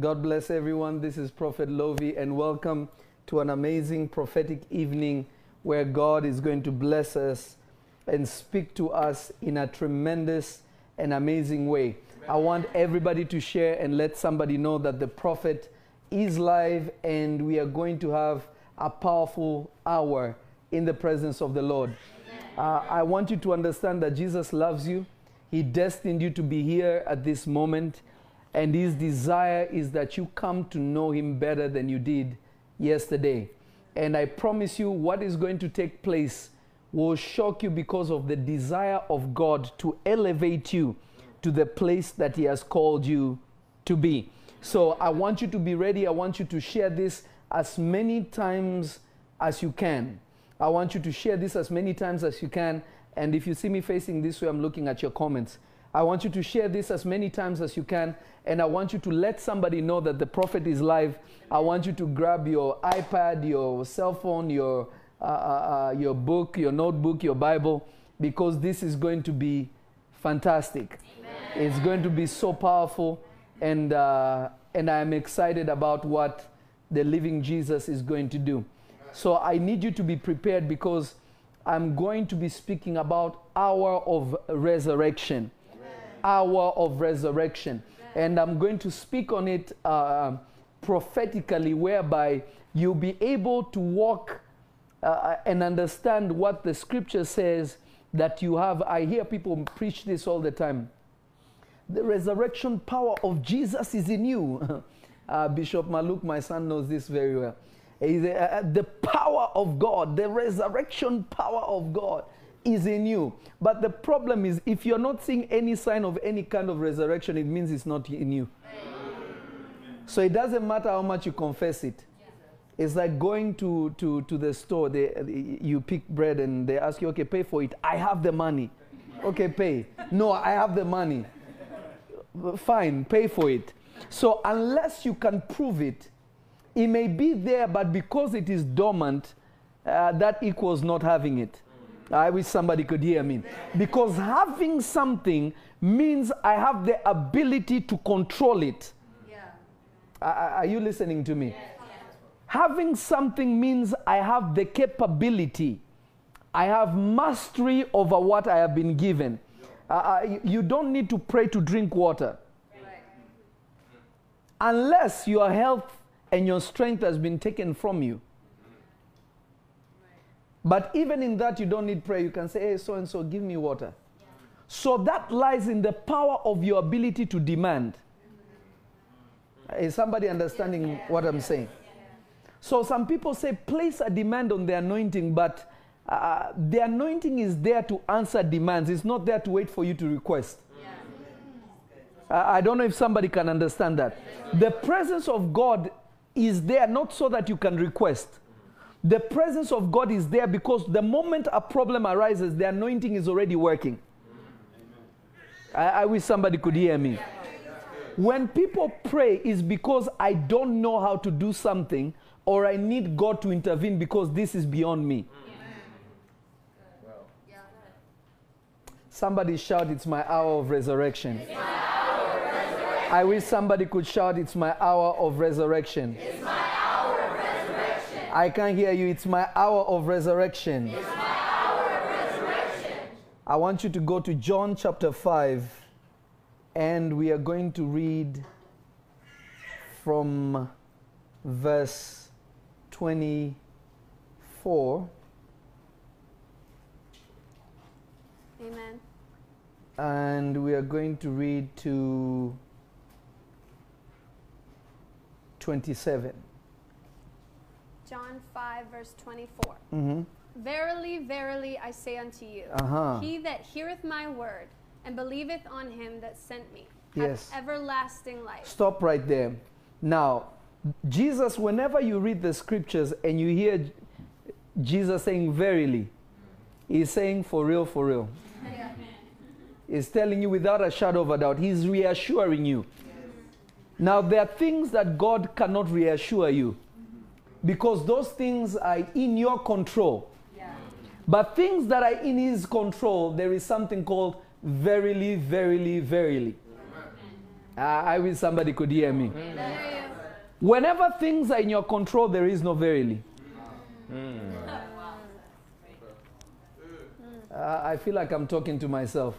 God bless everyone. This is Prophet Lovie, and welcome to an amazing prophetic evening where God is going to bless us and speak to us in a tremendous and amazing way. Amen. I want everybody to share and let somebody know that the prophet is live, and we are going to have a powerful hour in the presence of the Lord. I want you to understand that Jesus loves you. He destined you to be here at this moment. And his desire is that you come to know him better than you did yesterday. And I promise you, what is going to take place will shock you because of the desire of God to elevate you to the place that he has called you to be. So I want you to be ready. I want you to share this as many times as you can. I want you to share this as many times as you can. And if you see me facing this way, I'm looking at your comments. I want you to share this as many times as you can, and I want you to let somebody know that the prophet is live. I want you to grab your iPad, your cell phone, your book, your notebook, your Bible, because this is going to be fantastic. Amen. It's going to be so powerful, and I'm excited about what the living Jesus is going to do. So I need you to be prepared, because I'm going to be speaking about hour of resurrection. Hour of resurrection. And I'm going to speak on it prophetically, whereby you'll be able to walk and understand what the scripture says that you have. I hear people preach this all the time. The resurrection power of Jesus is in you. Bishop Maluk, my son, knows this very well. The power of God, the resurrection power of God is in you. But the problem is, if you're not seeing any sign of any kind of resurrection, it means it's not in you. So it doesn't matter how much you confess it. It's like going to the store. You pick bread and they ask you, okay, pay for it. I have the money. Okay, pay. No, I have the money. Fine, pay for it. So unless you can prove it, it may be there, but because it is dormant, that equals not having it. I wish somebody could hear me. Because having something means I have the ability to control it. Yeah. Are you listening to me? Yes. Having something means I have the capability. I have mastery over what I have been given. You don't need to pray to drink water. Right. Unless your health and your strength has been taken from you. But even in that, you don't need prayer. You can say, hey, so-and-so, give me water. Yeah. So that lies in the power of your ability to demand. Mm-hmm. Is somebody understanding what I'm saying? Yeah. So some people say, place a demand on the anointing, but the anointing is there to answer demands. It's not there to wait for you to request. Yeah. I don't know if somebody can understand that. Yeah. The presence of God is there not so that you can request. The presence of God is there because the moment a problem arises, the anointing is already working. I wish somebody could hear me. When people pray, it's because I don't know how to do something, or I need God to intervene because this is beyond me. Somebody shout, it's my hour of resurrection. I wish somebody could shout, it's my hour of resurrection. I can't hear you. It's my hour of resurrection. It's my hour of resurrection. I want you to go to John chapter 5, and we are going to read from verse 24. Amen. And we are going to read to 27. John 5, verse 24. Mm-hmm. Verily, verily, I say unto you, he that heareth my word and believeth on him that sent me hath everlasting life. Stop right there. Now, Jesus, whenever you read the scriptures and you hear Jesus saying verily, he's saying for real, for real. Yeah. He's telling you without a shadow of a doubt. He's reassuring you. Yes. Now, there are things that God cannot reassure you, because those things are in your control. Yeah. But things that are in his control, there is something called verily, verily, verily. I wish somebody could hear me. Amen. Whenever things are in your control, there is no verily. Mm. I feel like I'm talking to myself.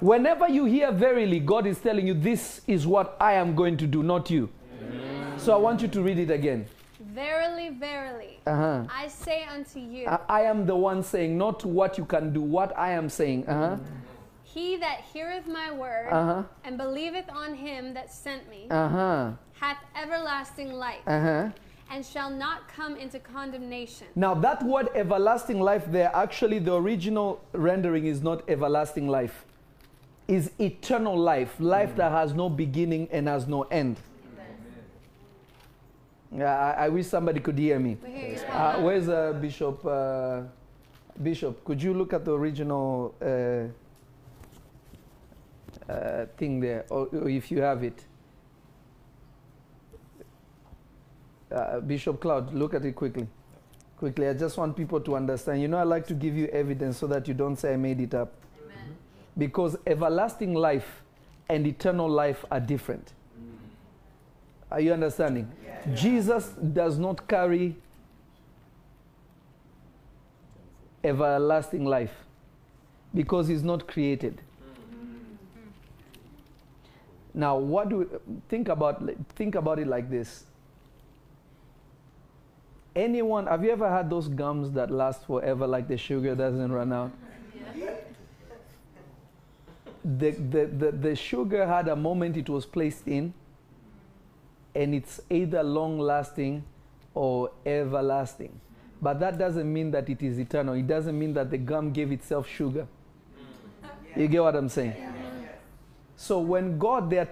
Whenever you hear verily, God is telling you, this is what I am going to do, not you. Mm. So I want you to read it again. Verily, verily, I say unto you. I am the one saying, not what you can do, what I am saying. He that heareth my word and believeth on him that sent me hath everlasting life and shall not come into condemnation. Now that word everlasting life there, actually the original rendering is not everlasting life. Is eternal life, life that has no beginning and has no end. I wish somebody could hear me. Where's Bishop? Bishop, could you look at the original thing there, or if you have it? Bishop Cloud, look at it quickly. Quickly, I just want people to understand. You know, I like to give you evidence so that you don't say I made it up. Amen. Because everlasting life and eternal life are different. Are you understanding? Yeah. Jesus does not carry everlasting life because he's not created. Now, what do we think about? Think about it like this. Anyone, have you ever had those gums that last forever, like the sugar doesn't run out? Yeah. The sugar had a moment it was placed in, and it's either long-lasting or everlasting. But that doesn't mean that it is eternal. It doesn't mean that the gum gave itself sugar. Yeah. You get what I'm saying? Yeah. Yeah. So when God, there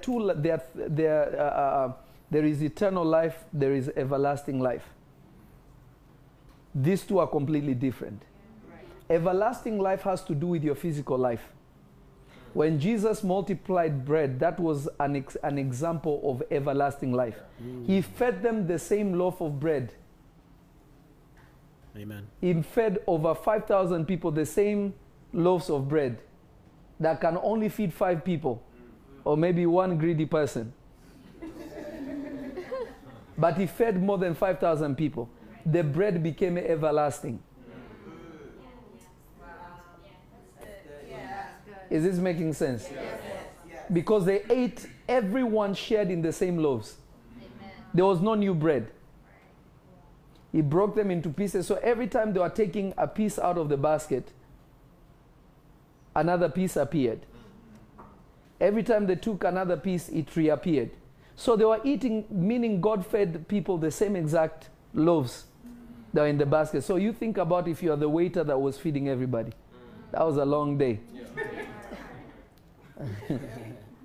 is eternal life, there is everlasting life. These two are completely different. Right. Everlasting life has to do with your physical life. When Jesus multiplied bread, that was an example of everlasting life. Mm. He fed them the same loaf of bread. Amen. He fed over 5,000 people the same loaves of bread that can only feed 5 people or maybe one greedy person. But he fed more than 5,000 people. The bread became everlasting. Is this making sense? Yes. Yes. Because they ate, everyone shared in the same loaves. Amen. There was no new bread. He broke them into pieces. So every time they were taking a piece out of the basket, another piece appeared. Every time they took another piece, it reappeared. So they were eating, meaning God fed people the same exact loaves that were in the basket. So you think about if you are the waiter that was feeding everybody. That was a long day. Yeah.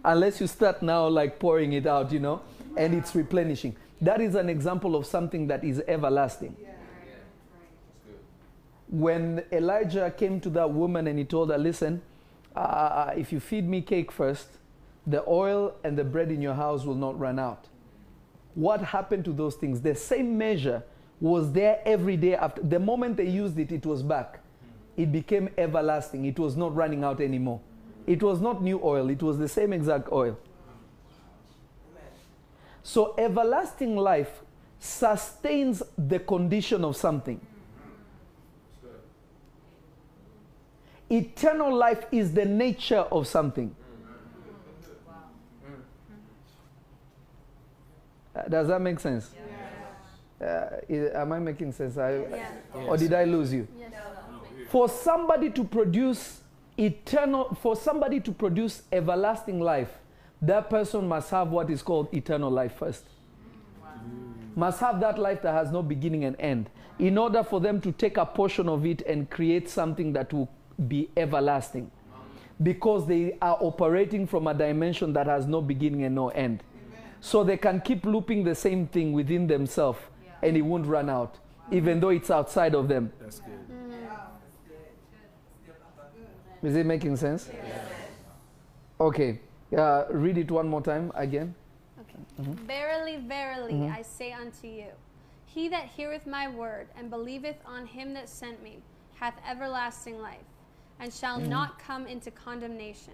Unless you start now like pouring it out, you know, and it's replenishing. That is an example of something that is everlasting. Yeah. Yeah. When Elijah came to that woman and he told her, listen, if you feed me cake first, the oil and the bread in your house will not run out. What happened to those things? The same measure was there every day after. The moment they used it, it was back. It became everlasting. It was not running out anymore. It was not new oil. It was the same exact oil. So everlasting life sustains the condition of something. Eternal life is the nature of something. Does that make sense? Am I making sense? Or did I lose you? Yes. For somebody to produce eternal, for somebody to produce everlasting life, that person must have what is called eternal life first. Wow. Mm. Must have that life that has no beginning and end, in order for them to take a portion of it and create something that will be everlasting. Because they are operating from a dimension that has no beginning and no end. Amen. So they can keep looping the same thing within themselves, and it won't run out, even though it's outside of them. That's good. Is it making sense? Yes. Okay. Read it one more time again. Okay. Verily, verily, I say unto you, he that heareth my word and believeth on him that sent me hath everlasting life, and shall not come into condemnation,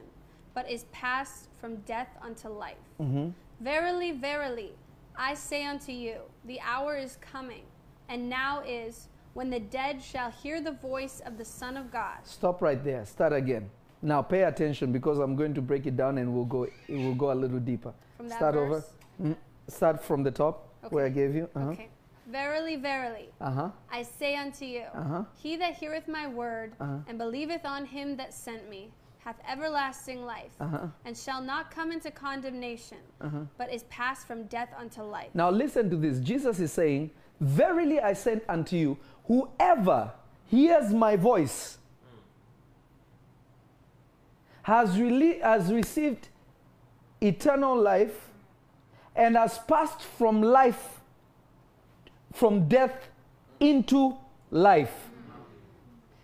but is passed from death unto life. Mm-hmm. Verily, verily, I say unto you, the hour is coming, and now is, when the dead shall hear the voice of the Son of God. Stop right there. Start again. Now pay attention, because I'm going to break it down and we'll go a little deeper. From that start verse? Over. Start from the top, okay, where I gave you. Uh-huh. Okay. Verily, verily, I say unto you, he that heareth my word and believeth on him that sent me hath everlasting life, and shall not come into condemnation, but is passed from death unto life. Now listen to this. Jesus is saying, verily I say unto you, whoever hears my voice has received eternal life and has passed from life, from death into life.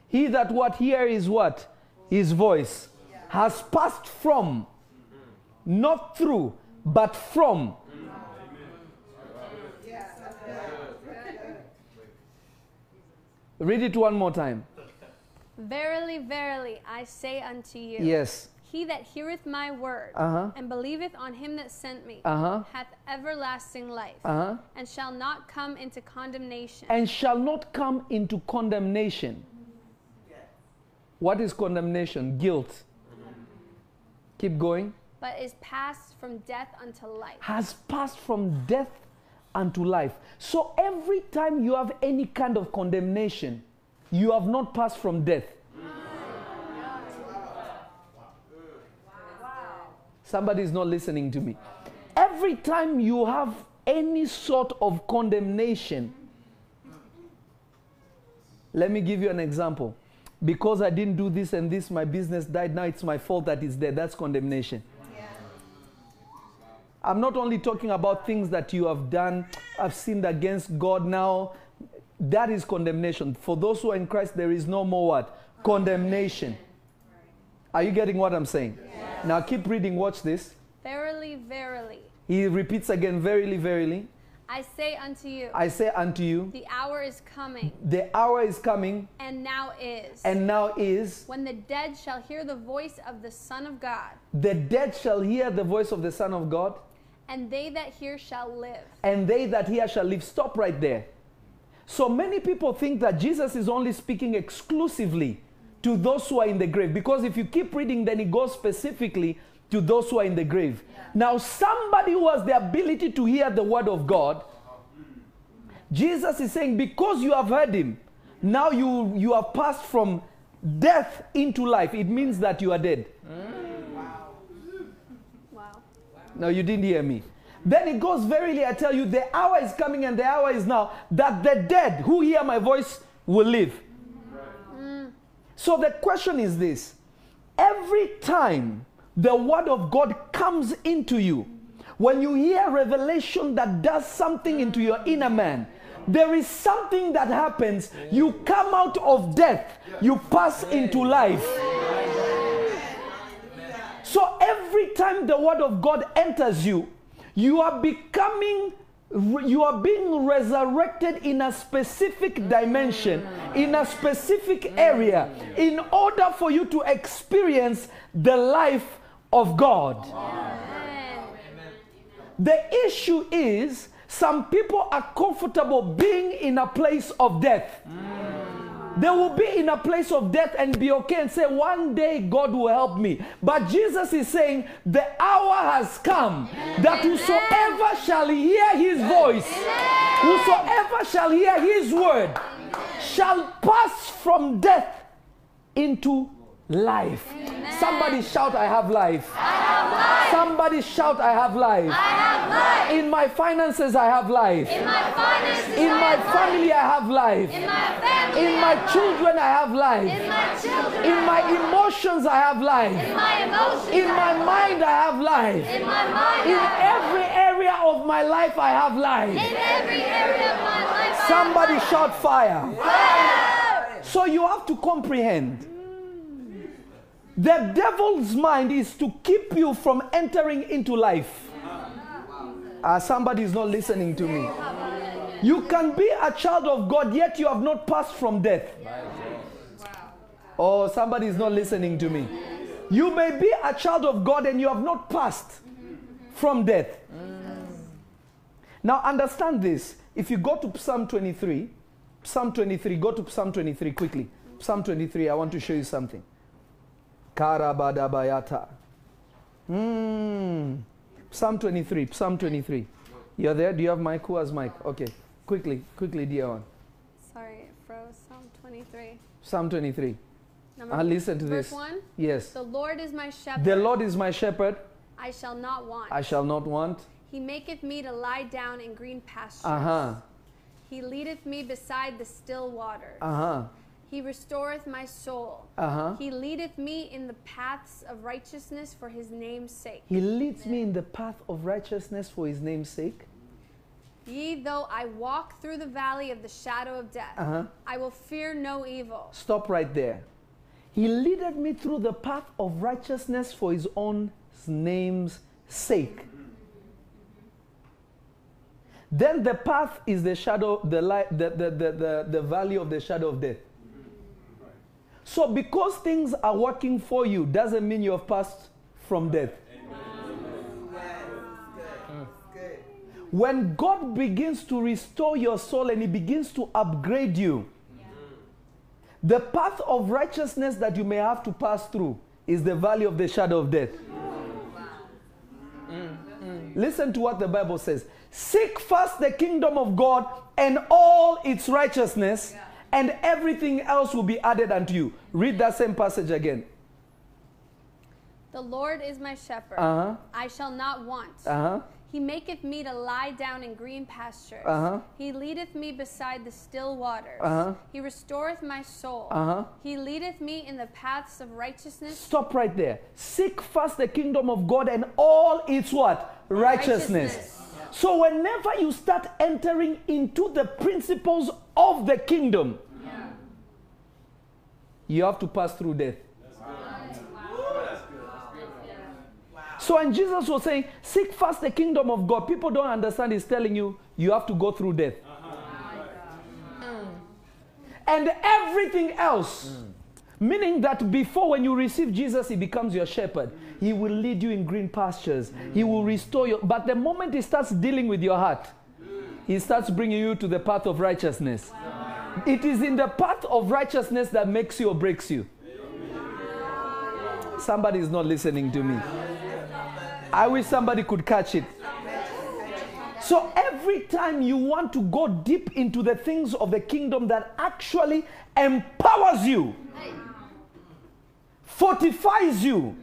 He that what hear is what? His voice. Has passed from, not through, but from. Read it one more time. Verily, verily, I say unto you. Yes. He that heareth my word and believeth on him that sent me hath everlasting life and shall not come into condemnation. And shall not come into condemnation. What is condemnation? Guilt. Keep going. But is passed from death unto life. Has passed from death unto life. So every time you have any kind of condemnation, you have not passed from death. Somebody is not listening to me. Every time you have any sort of condemnation, let me give you an example. Because I didn't do this and this, my business died, now it's my fault that it's there. That's condemnation. I'm not only talking about things that you have done, I've sinned against God now. That is condemnation. For those who are in Christ, there is no more what? Condemnation. Are you getting what I'm saying? Yes. Now keep reading. Watch this. Verily, verily. He repeats again, verily, verily. I say unto you. I say unto you. The hour is coming. The hour is coming. And now is. And now is. When the dead shall hear the voice of the Son of God. The dead shall hear the voice of the Son of God. And they that hear shall live. And they that hear shall live. Stop right there. So many people think that Jesus is only speaking exclusively to those who are in the grave. Because if you keep reading, then it goes specifically to those who are in the grave. Yeah. Now somebody who has the ability to hear the word of God, Jesus is saying, because you have heard him, now you have passed from death into life. It means that you are dead. Wow. Wow. No, you didn't hear me. Then it goes, verily I tell you, the hour is coming and the hour is now that the dead who hear my voice will live. Right. So the question is this. Every time the word of God comes into you, when you hear revelation that does something into your inner man, there is something that happens. You come out of death. You pass into life. So every time the word of God enters you, you are being resurrected in a specific dimension, in a specific area, in order for you to experience the life of God. Amen. The issue is, some people are comfortable being in a place of death. They will be in a place of death and be okay and say, one day God will help me. But Jesus is saying, the hour has come that whosoever shall hear his voice, whosoever shall hear his word, shall pass from death into life. Amen. Somebody shout, I have life. I have life. Somebody shout, I have life. I have life. In my finances, I have life. In my finances, in my family, I have life. In my family, in my children, I have life. In my children, in my emotions, I have life. In my emotions, in my mind, I have life. In my mind, in every area of my life, I have life. In every area of my life, somebody shout, fire. Fire. So you have to comprehend. The devil's mind is to keep you from entering into life. Somebody is not listening to me. You can be a child of God, yet you have not passed from death. Oh, somebody is not listening to me. You may be a child of God and you have not passed from death. Now understand this. If you go to Psalm 23, go to Psalm 23 quickly. Psalm 23, I want to show you something. Karabadabayata. Psalm 23. You're there? Do you have Mike? Who has Mike? Okay. Quickly, dear one. Sorry, bro. Psalm 23. Listen to this. Verse 1? Yes. The Lord is my shepherd. The Lord is my shepherd. I shall not want. I shall not want. He maketh me to lie down in green pastures. He leadeth me beside the still waters. He restoreth my soul. He leadeth me in the paths of righteousness for his name's sake. He leads me in the path of righteousness for his name's sake. Yea, though I walk through the valley of the shadow of death, I will fear no evil. Stop right there. He leadeth me through the path of righteousness for his own name's sake. Then the path is the shadow, the valley of the shadow of death. So because things are working for you, doesn't mean you have passed from death. When God begins to restore your soul and he begins to upgrade you, the path of righteousness that you may have to pass through is the valley of the shadow of death. Listen to what the Bible says. Seek first the kingdom of God and all its righteousness, and everything else will be added unto you. Read that same passage again. The Lord is my shepherd. I shall not want. He maketh me to lie down in green pastures. He leadeth me beside the still waters. He restoreth my soul. He leadeth me in the paths of righteousness. Stop right there. Seek first the kingdom of God and all its what? Righteousness. So whenever you start entering into the principles of the kingdom, you have to pass through death. So when Jesus was saying, seek first the kingdom of God, people don't understand. He's telling you, you have to go through death. And everything else, meaning that before, when you receive Jesus, he becomes your shepherd. He will lead you in green pastures. He will restore you. But the moment he starts dealing with your heart, he starts bringing you to the path of righteousness. It is in the path of righteousness that makes you or breaks you. Somebody is not listening to me. I wish somebody could catch it. So every time you want to go deep into the things of the kingdom that actually empowers you, fortifies you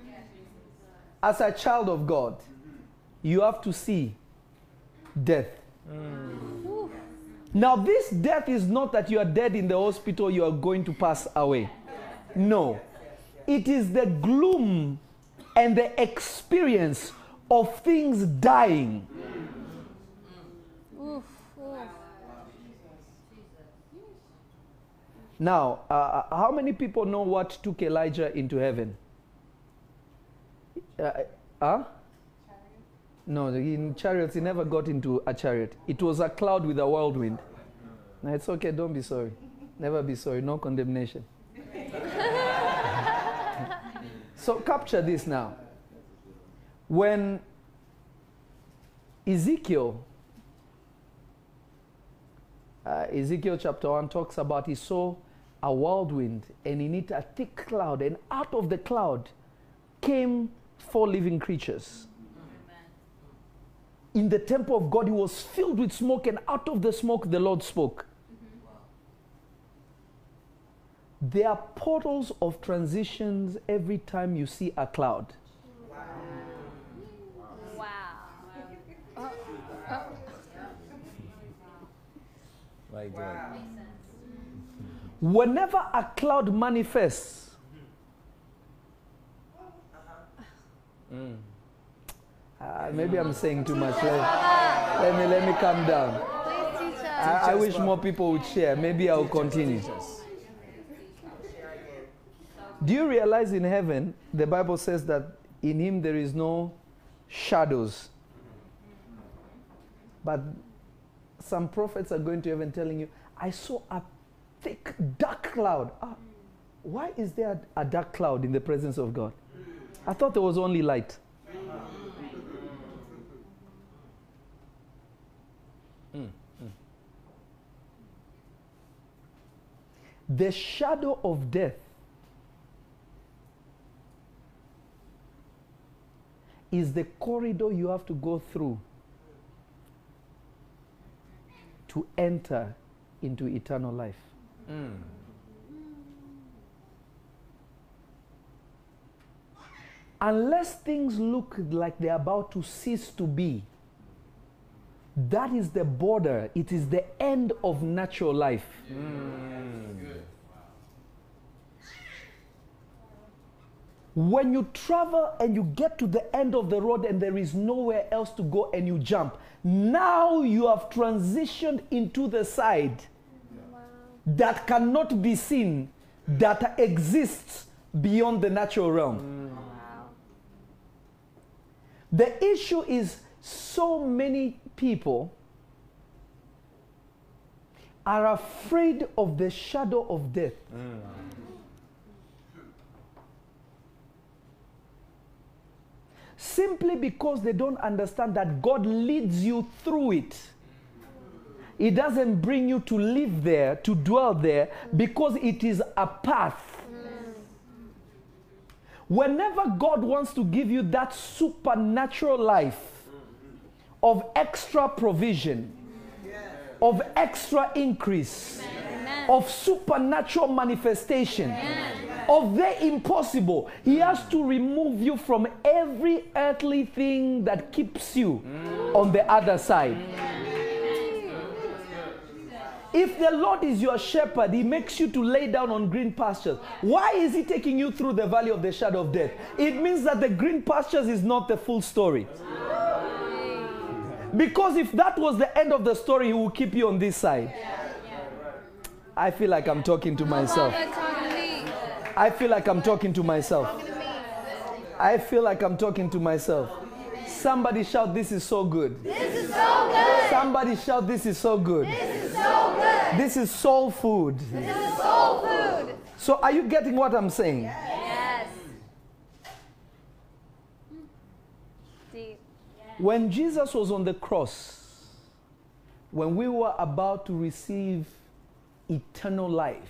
as a child of God, you have to see death. Now this death is not that you are dead in the hospital, you are going to pass away. No. It is the gloom and the experience of things dying. Now, how many people know what took Elijah into heaven? No, in chariots, he never got into a chariot. It was a cloud with a whirlwind. No, it's okay, don't be sorry. Never be sorry, no condemnation. So capture this now. When Ezekiel chapter 1 talks about, he saw a whirlwind and in it a thick cloud, and out of the cloud came 4 living creatures. In the temple of God, he was filled with smoke, and out of the smoke the Lord spoke. There are portals of transitions every time you see a cloud. Whenever a cloud manifests, maybe I'm saying too much. Let me calm down. I wish more people would share. Maybe I'll continue. Do you realize in heaven, the Bible says that in him there is no shadows? But some prophets are going to heaven telling you, I saw a thick, dark cloud. Why is there a dark cloud in the presence of God? I thought there was only light. The shadow of death is the corridor you have to go through to enter into eternal life. Unless things look like they're about to cease to be, that is the border. It is the end of natural life. When you travel and you get to the end of the road and there is nowhere else to go and you jump, now you have transitioned into the side that cannot be seen, that exists beyond the natural realm. The issue is so many people are afraid of the shadow of death. Simply because they don't understand that God leads you through it. It doesn't bring you to live there, to dwell there, because it is a path. Whenever God wants to give you that supernatural life of extra provision, of extra increase, of supernatural manifestation, of the impossible, He has to remove you from every earthly thing that keeps you on the other side. If the Lord is your shepherd, He makes you to lay down on green pastures. Why is He taking you through the valley of the shadow of death? It means that the green pastures is not the full story. Because if that was the end of the story, He will keep you on this side. I feel like I'm talking to myself. I feel like I'm talking to myself. I feel like I'm talking to myself. Somebody shout, this is so good. This is so good. Somebody shout, this is so good. This is so good. This is soul food. This is soul food. So are you getting what I'm saying? Yes. Deep. When Jesus was on the cross, when we were about to receive eternal life,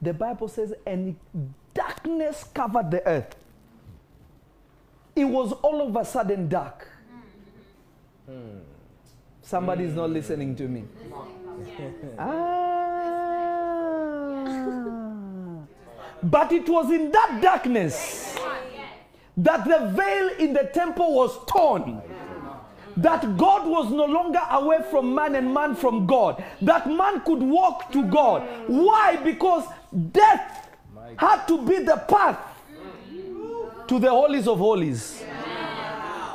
the Bible says, and darkness covered the earth. It was all of a sudden dark. Somebody's not listening to me. But it was in that darkness that the veil in the temple was torn. That God was no longer away from man and man from God. That man could walk to God. Why? Because death had to be the path to the holies of holies.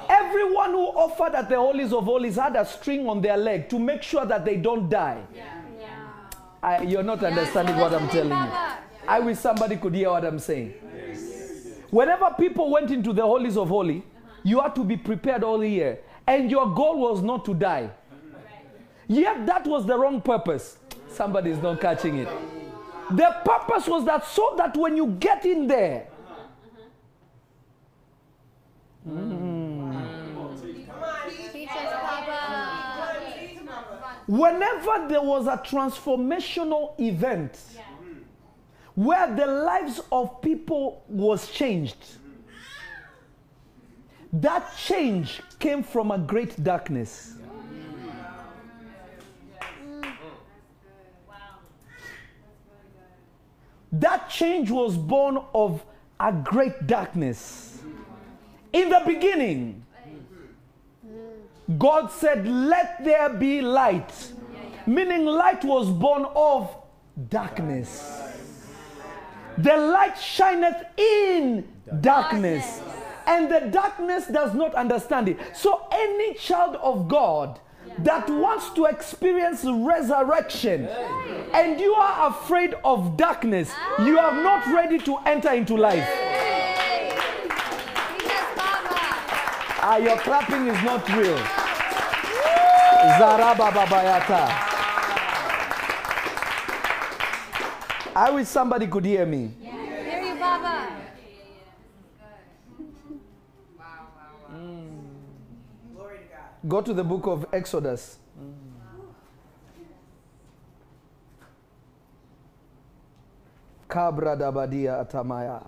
Everyone who offered at the holies of holies had a string on their leg to make sure that they don't die. You're not understanding what I'm telling you. I wish somebody could hear what I'm saying. Whenever people went into the holies of holies, you had to be prepared all year. And your goal was not to die. Yet that was the wrong purpose. Somebody's not catching it. The purpose was that so that when you get in there, whenever there was a transformational event where the lives of people was changed, that change came from a great darkness. That change was born of a great darkness. In the beginning, God said, let there be light. Meaning light was born of darkness. The light shineth in darkness. And the darkness does not understand it. So any child of God that wants to experience resurrection and you are afraid of darkness, you are not ready to enter into life. Your clapping is not real. I wish somebody could hear me. Hear you, Baba. Go to the book of Exodus. Kabra dabadia atamaya.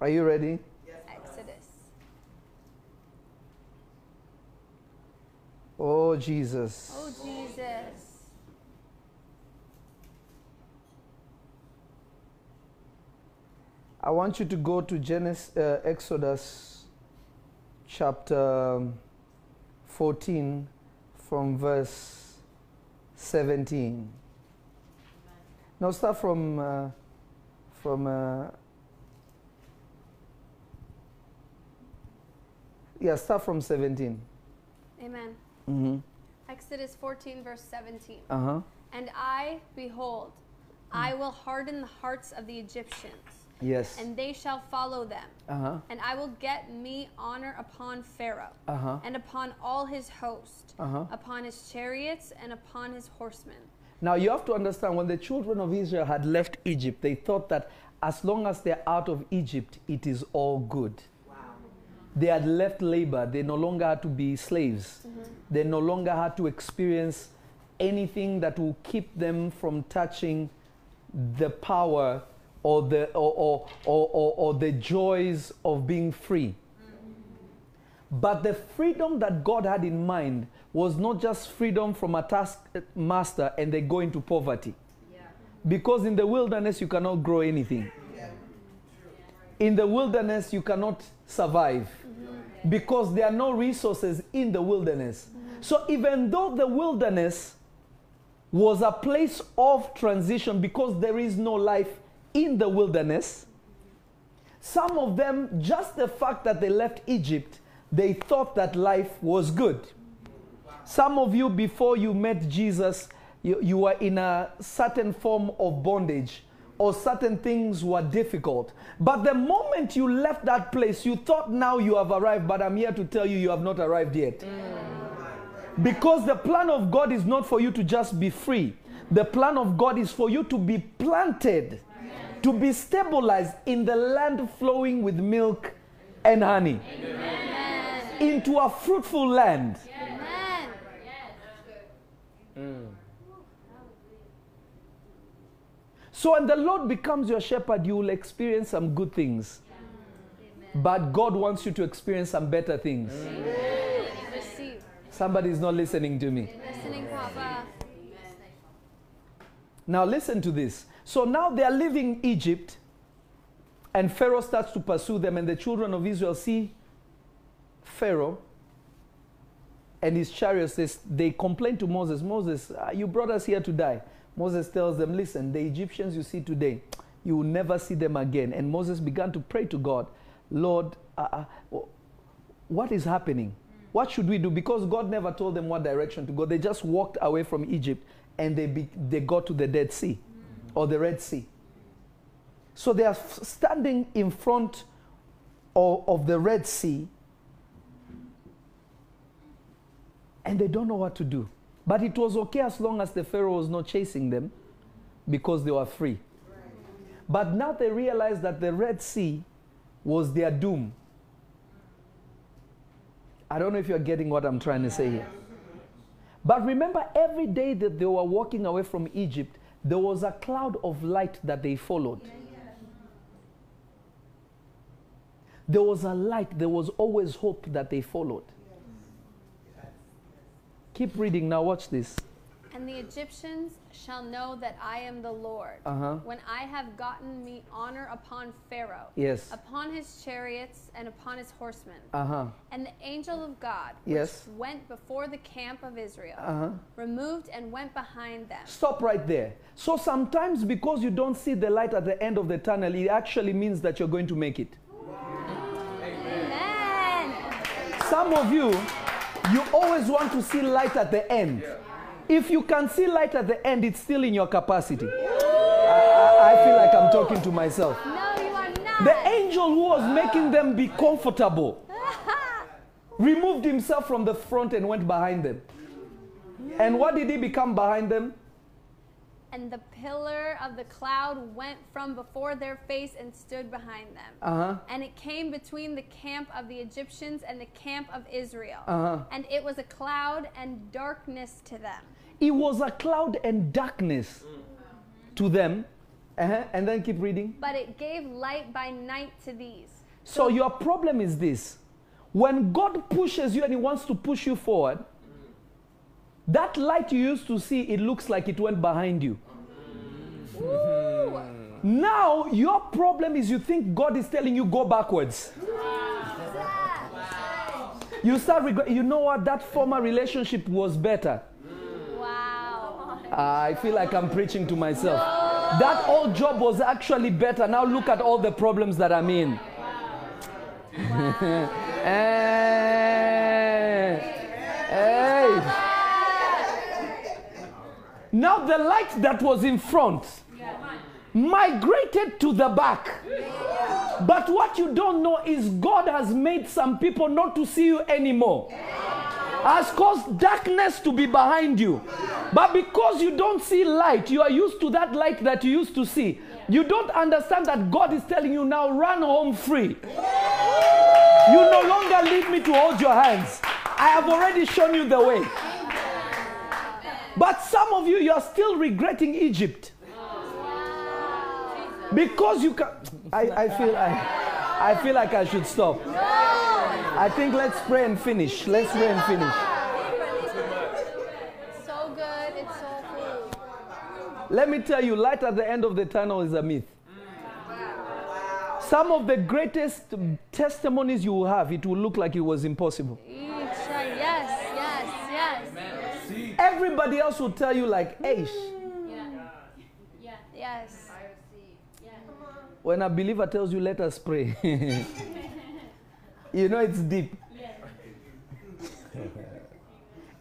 Are you ready? Exodus. Oh, Jesus. Oh, Jesus. I want you to go to Exodus chapter 14 from verse 17. Now start from 17. Amen. Mm-hmm. Exodus 14 verse 17. Uh-huh. And I, behold, I will harden the hearts of the Egyptians. Yes. And they shall follow them. Uh-huh. And I will get me honor upon Pharaoh, uh-huh, and upon all his host, uh-huh, upon his chariots and upon his horsemen. Now you have to understand, when the children of Israel had left Egypt, they thought that as long as they're out of Egypt, it is all good. Wow. They had left labor. They no longer had to be slaves. Mm-hmm. They no longer had to experience anything that will keep them from touching the power or the joys of being free. Mm-hmm. But the freedom that God had in mind was not just freedom from a taskmaster and they go into poverty. Yeah. Because in the wilderness, you cannot grow anything. Yeah. In the wilderness, you cannot survive. Mm-hmm. Because there are no resources in the wilderness. Mm-hmm. So even though the wilderness was a place of transition, because there is no life in the wilderness, some of them, just the fact that they left Egypt, they thought that life was good. Some of you, before you met Jesus, you were in a certain form of bondage, or certain things were difficult. But the moment you left that place, you thought now you have arrived, but I'm here to tell you, you have not arrived yet. Because the plan of God is not for you to just be free. The plan of God is for you to be planted, to be stabilized in the land flowing with milk and honey. Amen. Into a fruitful land. Amen. Mm. So when the Lord becomes your shepherd, you will experience some good things. Amen. But God wants you to experience some better things. Amen. Somebody is not listening to me. Listening, Papa. Now listen to this. So now they are leaving Egypt, and Pharaoh starts to pursue them, and the children of Israel see Pharaoh and his chariots. They complain to Moses, Moses, you brought us here to die. Moses tells them, listen, the Egyptians you see today, you will never see them again. And Moses began to pray to God, Lord, what is happening? What should we do? Because God never told them what direction to go. They just walked away from Egypt, and they got to the Dead Sea. Or the Red Sea. So they are standing in front of the Red Sea, and they don't know what to do. But it was okay as long as the Pharaoh was not chasing them, because they were free. But now they realize that the Red Sea was their doom. I don't know if you're getting what I'm trying to say here. But remember, every day that they were walking away from Egypt, there was a cloud of light that they followed. Yeah, yeah. There was a light. There was always hope that they followed. Yes. Keep reading now. Watch this. And the Egyptians shall know that I am the Lord, when I have gotten me honor upon Pharaoh, yes, upon his chariots and upon his horsemen. And the angel of God, yes, which went before the camp of Israel, removed and went behind them. Stop right there. So sometimes, because you don't see the light at the end of the tunnel, it actually means that you're going to make it. Amen. Some of you always want to see light at the end. Yeah. If you can see light at the end, it's still in your capacity. I feel like I'm talking to myself. No, you are not. The angel who was making them be comfortable removed himself from the front and went behind them. And what did he become behind them? and the pillar of the cloud went from before their face and stood behind them. And it came between the camp of the Egyptians and the camp of Israel. And it was a cloud and darkness to them. It was a cloud and darkness to them. And then keep reading. But it gave light by night to these. So your problem is this. When God pushes you and he wants to push you forward, that light you used to see, it looks like it went behind you. Now your problem is you think God is telling you go backwards. You start regret. You know what? That former relationship was better. I feel like I'm preaching to myself. That old job was actually better. Now look at all the problems that I'm in. Now the light that was in front migrated to the back. But what you don't know is God has made some people not to see you anymore. Has caused darkness to be behind you. But because you don't see light, you are used to that light that you used to see. You don't understand that God is telling you now, run home free. You no longer need me to hold your hands. I have already shown you the way. But some of you, you're still regretting Egypt. Because you can... I feel like I should stop. I think let's pray and finish. Let's pray and finish. So good. It's so cool. Let me tell you, light at the end of the tunnel is a myth. Some of the greatest testimonies you will have, it will look like it was impossible. Everybody else will tell you like, "Eish." When a believer tells you, "Let us pray," you know it's deep.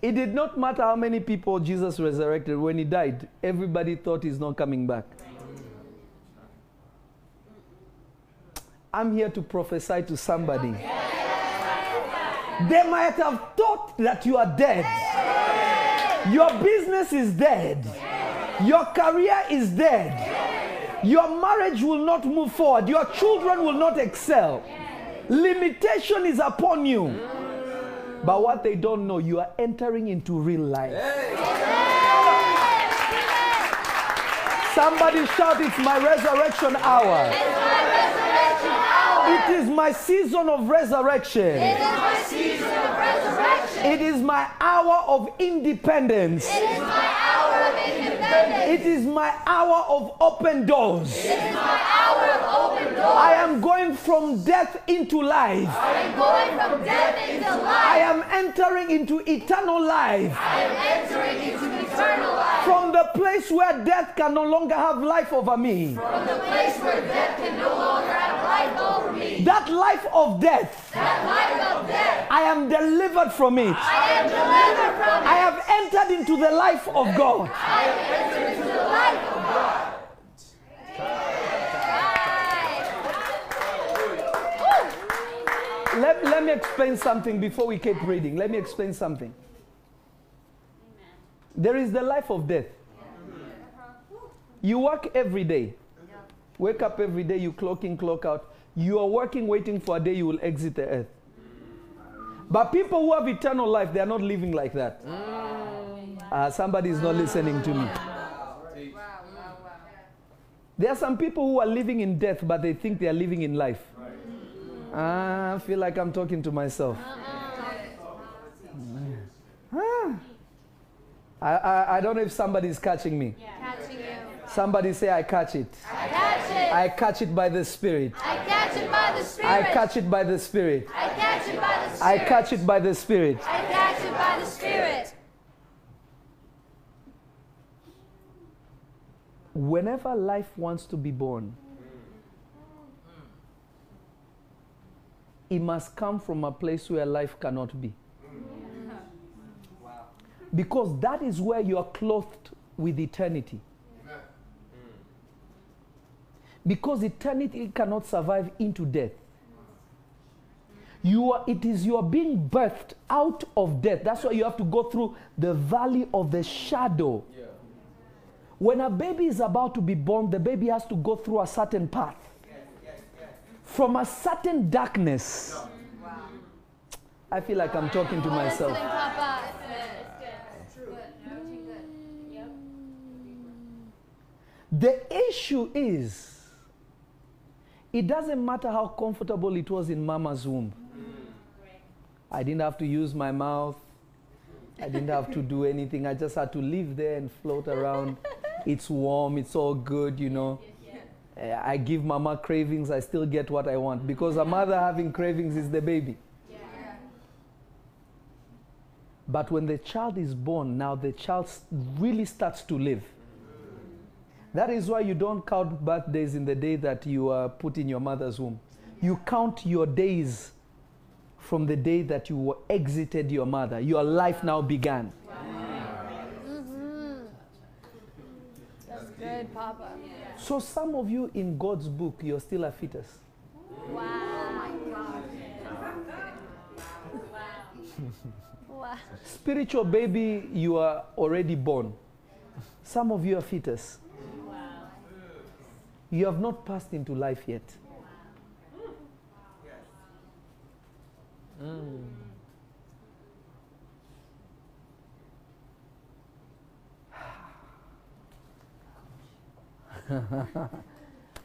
It did not matter how many people Jesus resurrected. When he died, everybody thought he's not coming back. I'm here to prophesy to somebody. They might have thought that you are dead. Your business is dead. Your career is dead. Your marriage will not move forward. Your children will not excel. Limitation is upon you. But what they don't know, you are entering into real life. Somebody shout, "It's my resurrection hour. It is my season of resurrection. It is my season of resurrection. It is my hour of independence. It is my hour of independence. It is my hour of open doors. It is my hour of open doors. I am going from death into life. I am going from death into life. I am entering into eternal life. I am entering into eternal life. From the place where death can no longer have life over me. From the place where death can no longer have life over me. That life of death, I am delivered from it. I have entered into the life of God. I have entered into the life of God. Let me explain something before we keep reading. Let me explain something. There is the life of death. You work every day. Wake up every day, you clock in, clock out. You are working, waiting for a day you will exit the earth. But people who have eternal life, they are not living like that. Somebody is not listening to me. There are some people who are living in death, but they think they are living in life. I feel like I'm talking to myself. I don't know if somebody is catching me. Somebody say, "I catch it. I catch it. I catch it by the Spirit. I catch it by the Spirit. I catch it by the Spirit. I catch it by the Spirit. I catch it by the Spirit. I catch it by the Spirit." Whenever life wants to be born, it must come from a place where life cannot be. Because that is where you are clothed with eternity. Because eternity cannot survive into death. It is you are being birthed out of death. That's why you have to go through the valley of the shadow When a baby is about to be born, the baby has to go through a certain path. Yes, yes, yes. From a certain darkness. No. Wow. I feel like I'm talking to myself. The issue is, it doesn't matter how comfortable it was in mama's womb. I didn't have to use my mouth. I didn't have to do anything. I just had to live there and float around. It's warm. It's all good, you know. Yeah. I give mama cravings. I still get what I want. Because a mother having cravings is the baby. Yeah. But when the child is born, now the child really starts to live. That is why you don't count birthdays in the day that you are put in your mother's womb. You count your days from the day that you were exited your mother. Your life now began. Wow. Mm-hmm. That's good, Papa. Yeah. So some of you in God's book, you're still a fetus. Wow. My God. Wow. Wow. Spiritual baby, you are already born. Some of you are fetus. You have not passed into life yet. Mm.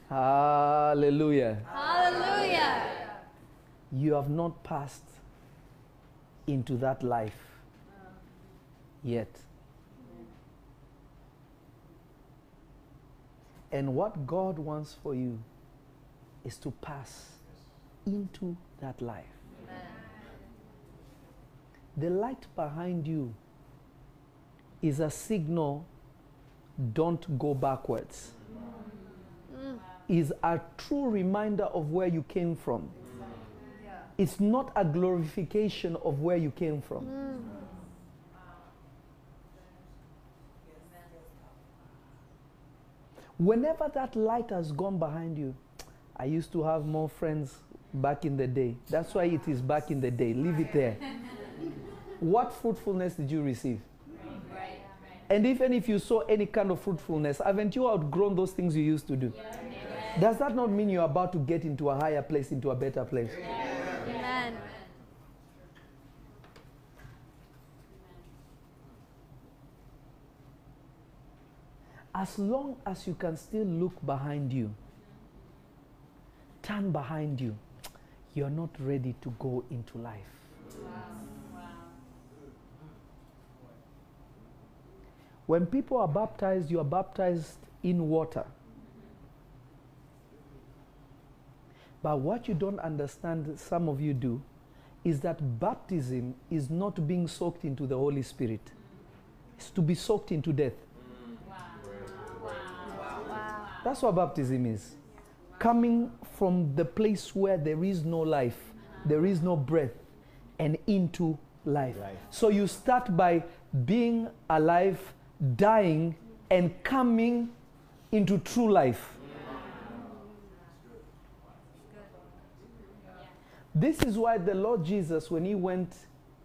Hallelujah. Hallelujah. You have not passed into that life yet. And what God wants for you is to pass into that life. Amen. The light behind you is a signal, don't go backwards. Mm. Is a true reminder of where you came from. Yeah. It's not a glorification of where you came from. Mm. Whenever that light has gone behind you, I used to have more friends back in the day. That's why it is back in the day. Leave it there. What fruitfulness did you receive? Right. And even if you saw any kind of fruitfulness, haven't you outgrown those things you used to do? Yes. Does that not mean you're about to get into a higher place, into a better place? Yes. Amen. As long as you can still look behind you, turn behind you, you're not ready to go into life. Wow. Wow. When people are baptized, you are baptized in water. But what you don't understand, some of you do, is that baptism is not being soaked into the Holy Spirit. It's to be soaked into death. That's what baptism is. Coming from the place where there is no life, there is no breath, and into life. So you start by being alive, dying, and coming into true life. This is why the Lord Jesus, when he went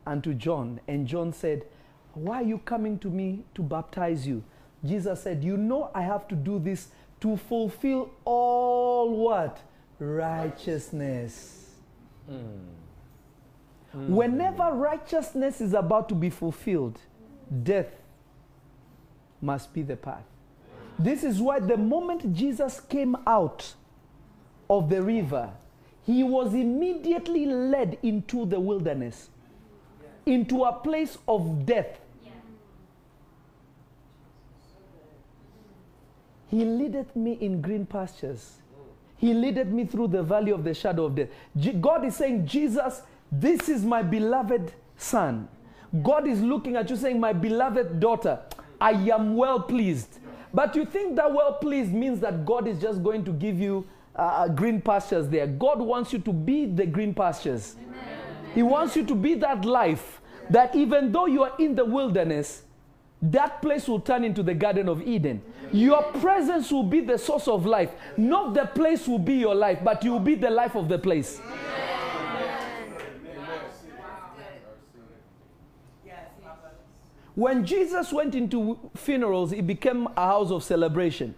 unto John, and John said, "Why are you coming to me to baptize you?" Jesus said, "You know I have to do this to fulfill all what? Righteousness." Mm. Mm. Whenever righteousness is about to be fulfilled, death must be the path. This is why the moment Jesus came out of the river, he was immediately led into the wilderness, into a place of death. He leadeth me in green pastures. He leadeth me through the valley of the shadow of death. God is saying, Jesus, this is my beloved son. God is looking at you saying, my beloved daughter, I am well pleased. But you think that well pleased means that God is just going to give you green pastures there. God wants you to be the green pastures. Amen. He wants you to be that life that even though you are in the wilderness, that place will turn into the Garden of Eden. Your presence will be the source of life. Not the place will be your life, but you will be the life of the place. Amen. When Jesus went into funerals, it became a house of celebration.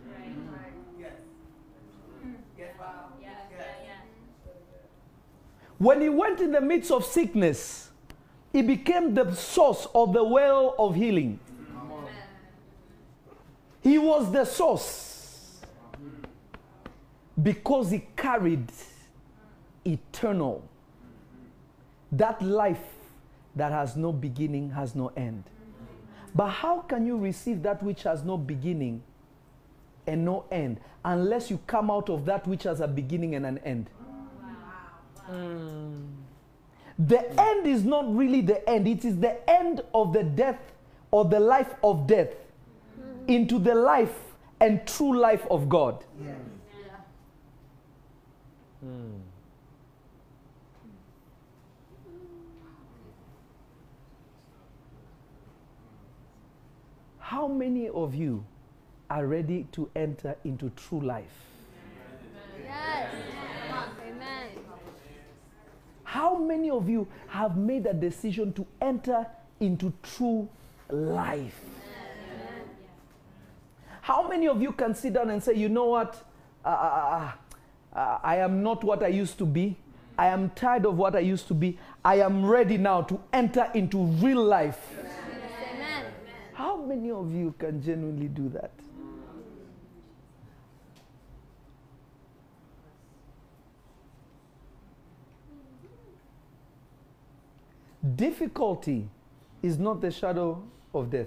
When he went in the midst of sickness, it became the source of the well of healing. He was the source because he carried eternal, that life that has no beginning, has no end. But how can you receive that which has no beginning and no end unless you come out of that which has a beginning and an end? The end is not really the end. It is the end of the death or the life of death into the life and true life of God. Yes. Yeah. How many of you are ready to enter into true life? Yes. How many of you have made a decision to enter into true life? Amen. How many of you can sit down and say, you know what? I am not what I used to be. I am tired of what I used to be. I am ready now to enter into real life. Amen. How many of you can genuinely do that? Difficulty is not the shadow of death.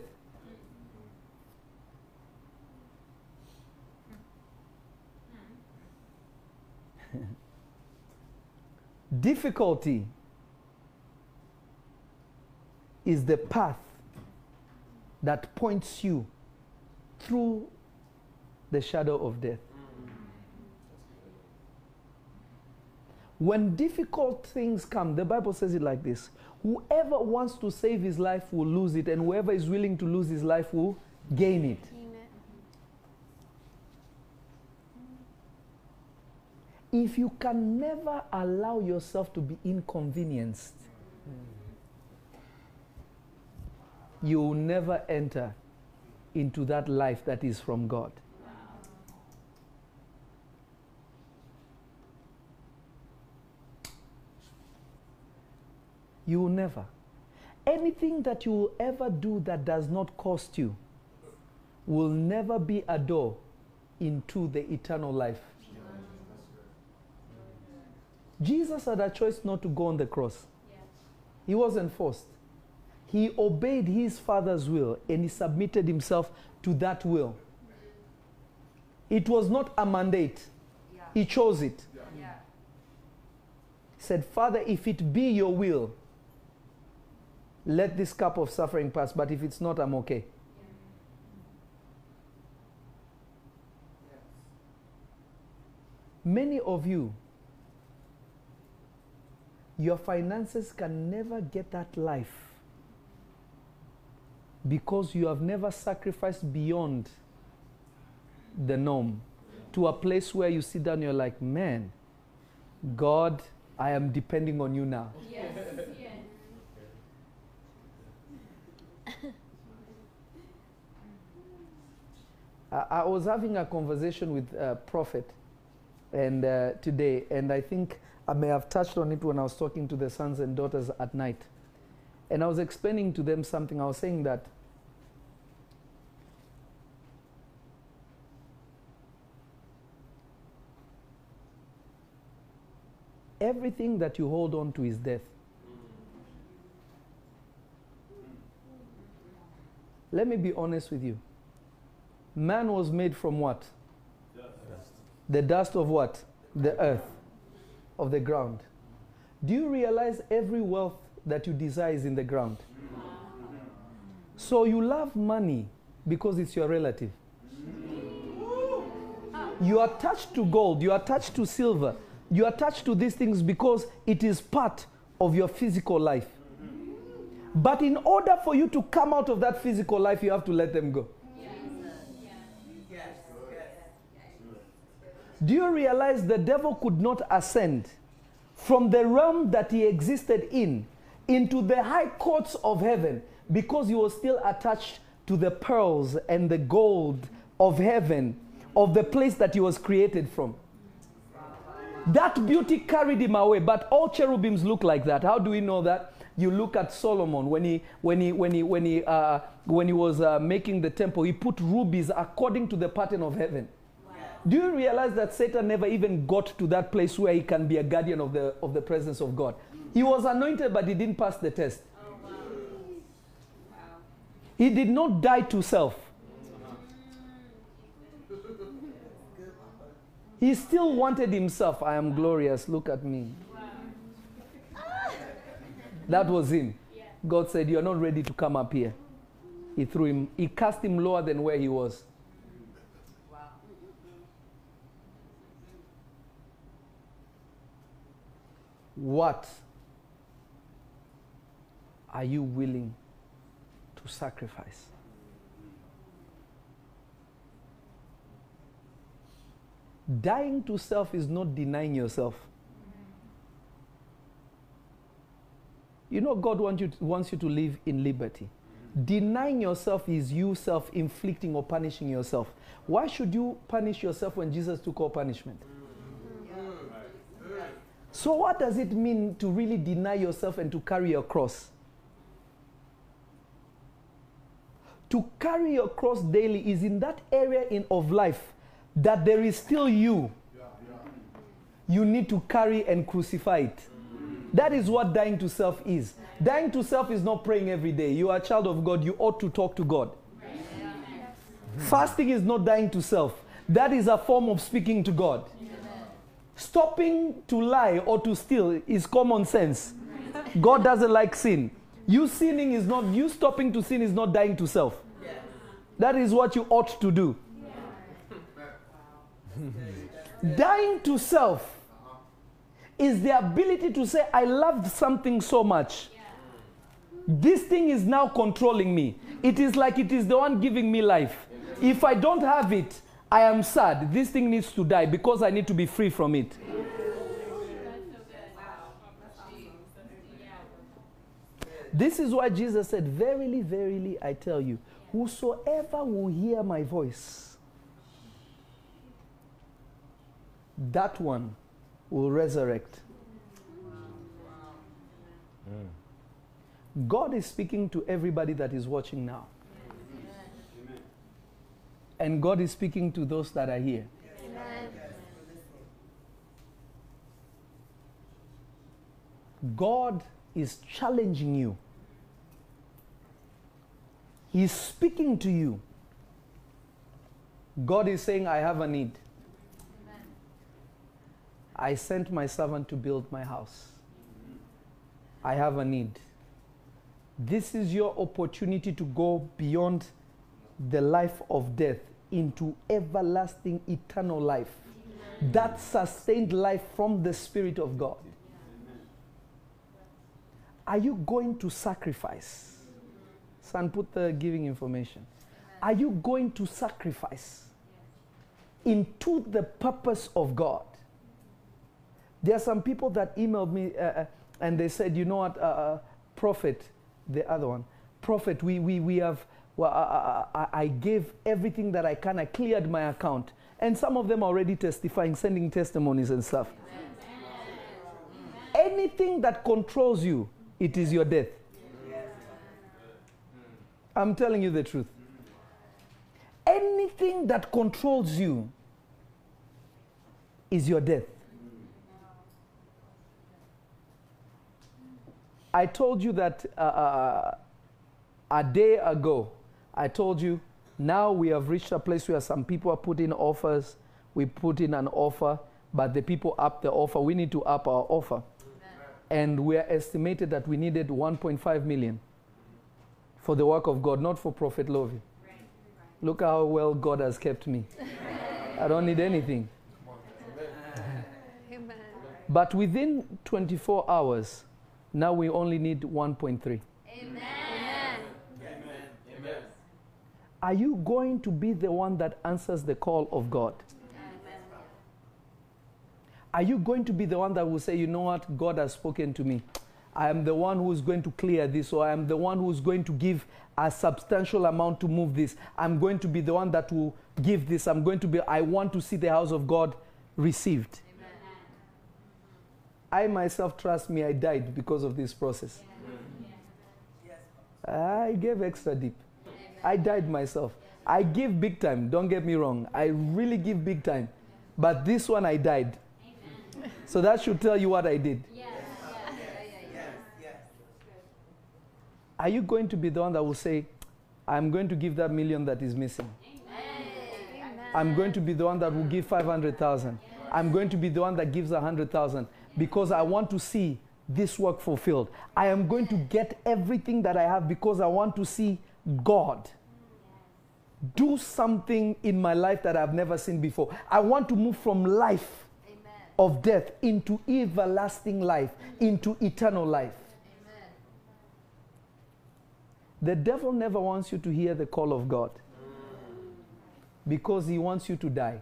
Difficulty is the path that points you through the shadow of death. When difficult things come, the Bible says it like this: whoever wants to save his life will lose it, and whoever is willing to lose his life will gain it. Amen. If you can never allow yourself to be inconvenienced, you will never enter into that life that is from God. You will never. Anything that you will ever do that does not cost you will never be a door into the eternal life. Jesus had a choice not to go on the cross. He wasn't forced. He obeyed his Father's will and he submitted himself to that will. It was not a mandate. He chose it. He said, Father, if it be your will, let this cup of suffering pass, but if it's not, I'm okay. Yeah. Many of you, your finances can never get that life because you have never sacrificed beyond the norm to a place where you sit down and you're like, man, God, I am depending on you now. Yes. I was having a conversation with Prophet and today, and I think I may have touched on it when I was talking to the sons and daughters at night. And I was explaining to them something. I was saying that everything that you hold on to is death. Let me be honest with you. Man was made from what? Dust. The dust of what? The earth, of the ground. Do you realize every wealth that you desire is in the ground? So you love money because it's your relative. You are attached to gold, you are attached to silver, you are attached to these things because it is part of your physical life. But in order for you to come out of that physical life, you have to let them go. Do you realize the devil could not ascend from the realm that he existed in into the high courts of heaven because he was still attached to the pearls and the gold of heaven, of the place that he was created from. That beauty carried him away, but all cherubims look like that. How do we know that? You look at Solomon when he was making the temple, he put rubies according to the pattern of heaven. Wow. Do you realize that Satan never even got to that place where he can be a guardian of the presence of God? He was anointed, but he didn't pass the test. Oh, wow. Wow. He did not die to self. He still wanted himself. I am glorious. Look at me. Wow. That was him. Yeah. God said, "You're not ready to come up here." He threw him. He cast him lower than where he was. Wow. What are you willing to sacrifice? Dying to self is not denying yourself. You know, God wants you to live in liberty. Denying yourself is you self-inflicting or punishing yourself. Why should you punish yourself when Jesus took all punishment? So what does it mean to really deny yourself and to carry your cross? To carry your cross daily is in that area of life that there is still you. You need to carry and crucify it. That is what dying to self is. Dying to self is not praying every day. You are a child of God. You ought to talk to God. Fasting is not dying to self. That is a form of speaking to God. Stopping to lie or to steal is common sense. God doesn't like sin. You stopping to sin is not dying to self. That is what you ought to do. Dying to self is the ability to say, I loved something so much. This thing is now controlling me. It is like it is the one giving me life. If I don't have it, I am sad. This thing needs to die because I need to be free from it. This is why Jesus said, verily, verily, I tell you, whosoever will hear my voice, that one will resurrect. God is speaking to everybody that is watching now. Amen. And God is speaking to those that are here. Amen. God is challenging you. He's speaking to you. God is saying, I have a need. I sent my servant to build my house. I have a need. This is your opportunity to go beyond the life of death into everlasting, eternal life. Amen. That sustained life from the Spirit of God. Amen. Are you going to sacrifice? Son, put the giving information. Are you going to sacrifice into the purpose of God? There are some people that emailed me and they said, you know what, Prophet, the other one, Prophet, I gave everything that I can. I cleared my account. And some of them are already testifying, sending testimonies and stuff. Amen. Anything that controls you, it is your death. Yes. I'm telling you the truth. Anything that controls you is your death. I told you that a day ago, I told you, now we have reached a place where some people are putting offers. We put in an offer, but the people up the offer. We need to up our offer. Amen. And we are estimated that we needed 1.5 million for the work of God, not for Prophet Lovie. Right. Look how well God has kept me. I don't need anything. Amen. But within 24 hours, now we only need 1.3. Amen. Amen. Amen. Are you going to be the one that answers the call of God? Amen. Are you going to be the one that will say, you know what, God has spoken to me. I am the one who's going to clear this, or I am the one who's going to give a substantial amount to move this. I'm going to be the one that will give this. I'm going to be, I want to see the house of God received. Amen. I myself, trust me, I died because of this process. Yes. I gave extra deep. Amen. I died myself. I give big time, don't get me wrong. I really give big time. But this one, I died. Amen. So that should tell you what I did. Yes. Are you going to be the one that will say, I'm going to give that million that is missing? Amen. I'm going to be the one that will give 500,000. I'm going to be the one that gives 100,000 because I want to see this work fulfilled. I am going to get everything that I have because I want to see God do something in my life that I've never seen before. I want to move from life of death into everlasting life, into eternal life. The devil never wants you to hear the call of God because he wants you to die,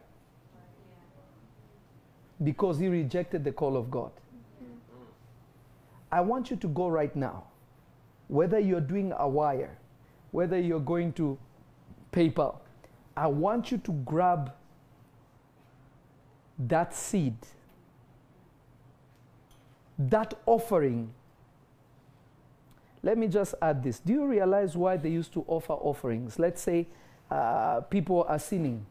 because he rejected the call of God. I want you to go right now, whether you're doing a wire, whether you're going to PayPal. I want you to grab that seed, that offering. Let me just add this. Do you realize why they used to offer offerings? Let's say people are sinning.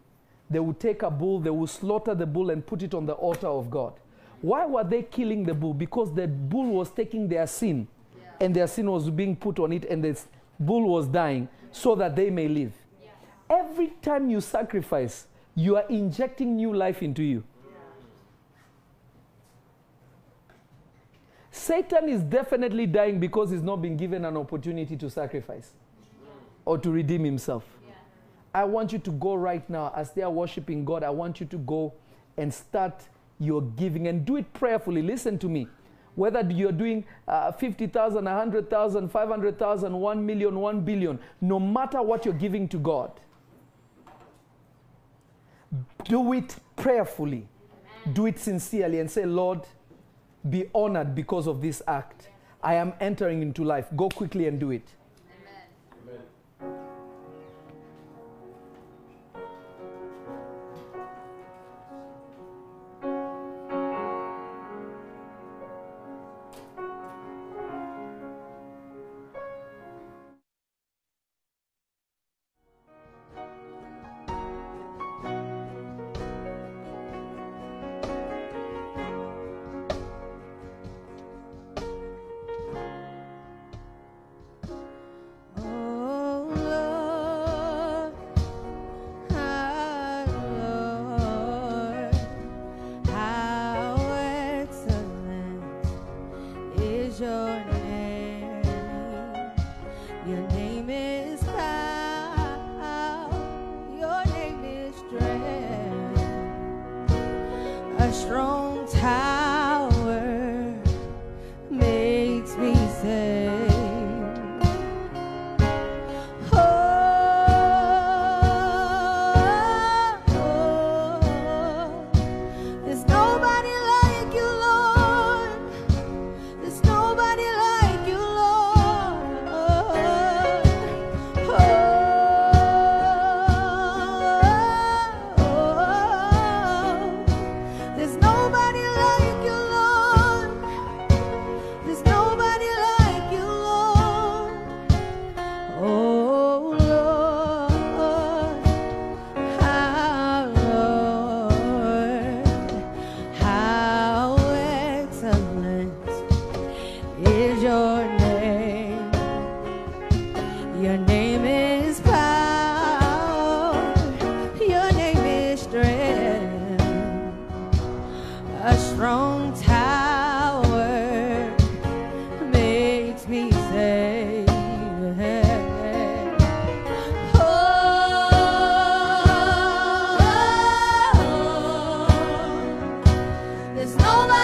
They would take a bull, they would slaughter the bull and put it on the altar of God. Why were they killing the bull? Because the bull was taking their sin, and their sin was being put on it, and the bull was dying so that they may live. Yeah. Every time you sacrifice, you are injecting new life into you. Satan is definitely dying because he's not been given an opportunity to sacrifice or to redeem himself. Yeah. I want you to go right now, as they are worshiping God, I want you to go and start your giving and do it prayerfully. Listen to me. Whether you're doing 50,000, 100,000, 500,000, 1 million, 1 billion, no matter what you're giving to God, do it prayerfully. Amen. Do it sincerely and say, Lord, be honored because of this act. I am entering into life. Go quickly and do it. Amen. There's nobody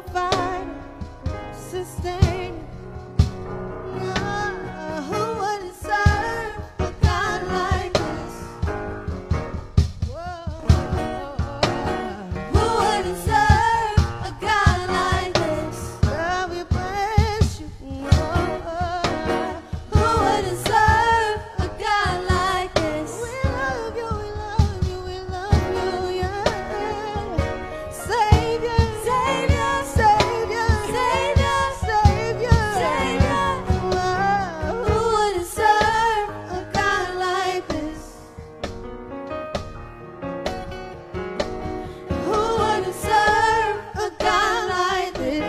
provider, sustainer. No, who would serve a God like this? Whoa. Who would serve a God like this? God, we bless you. Whoa. Who would serve a God like this? We love you, we love you, we love you, yeah. Savior. Who would serve a God like this? Who would serve a God like this?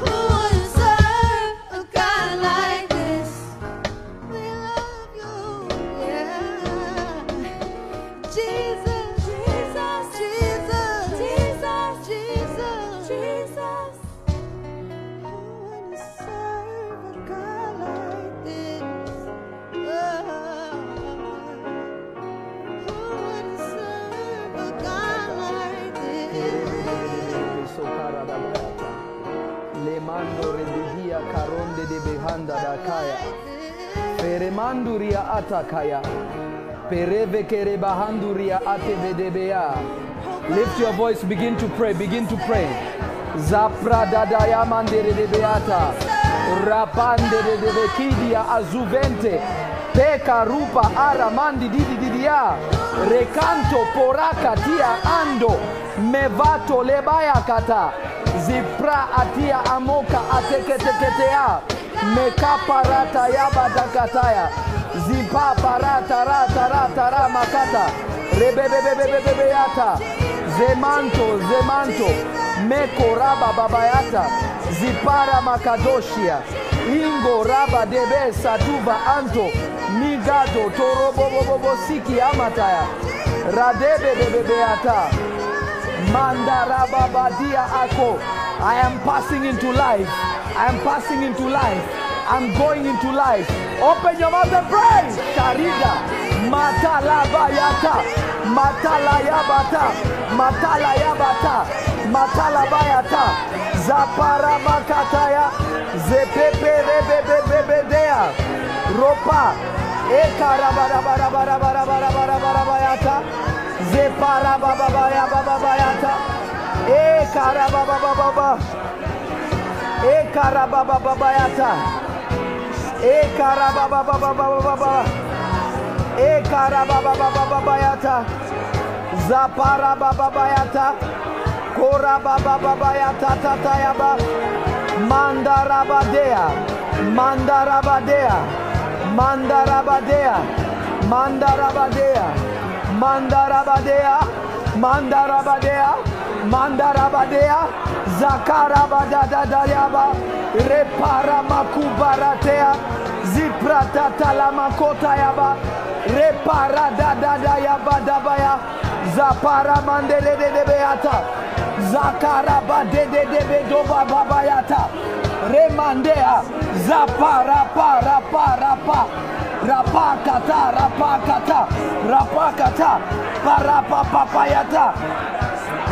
Who would serve a God like this? We love you, yeah. Jesus, Jesus, Jesus, Jesus, Jesus, Jesus. Who would serve a God like this? Who would serve a God like this? Le mando rebidia caronde de behanda da kaya. Peremanduria atakaya. Pereve kere bahanduria atebedebea. Lift your voice, begin to pray, begin to pray. Zapra dadaya mandere de beata. Rapande de bekidia azuvente. Peka rupa aramandi didi didia. Recanto poraka tia ando. Mevato lebaya kata. Zipra atia amoka ateketeketea. Mekaparata yabadakataya. Zipa parata rata rata ramakata. Rebebebebebebeata. Zemanto zemanto. Meko raba babayata. Zipara makadoshia. Ingo raba debe satuba anto. Migado torobobobobo siki amataya. Radebebebebeata. Mandara babadia ako. I am passing into life. I am passing into life. I'm going into life. Open your mouth and pray. Shariga. Matalabayata. Matalayabata. Matalayabata. Matalabayata. Zaparamakataya. Zepeperebebebebebea. Ropa. Ekarabarabarabarabarabarabarabarabarabarabayata. Zeparabababayababayata. Ekarabababababa. Ekarababababayata. Ekarababababababa. Ekarabababababayata. Zaparabababayata. Korabababayata tatayaba. Mandarabadea. Mandarabadea. Mandarabadea. Mandarabadea. Mandarabadea. Mandarabadea. Mandarabadea. Zakarabadadadayaba. Repara makubaratea ziprata talamakota yaba repara dadada yaba dabaya zapara mandele de beata zakaraba de bedoba babayata remandea zapara para para pa rapakata rapakata rapakata para papayata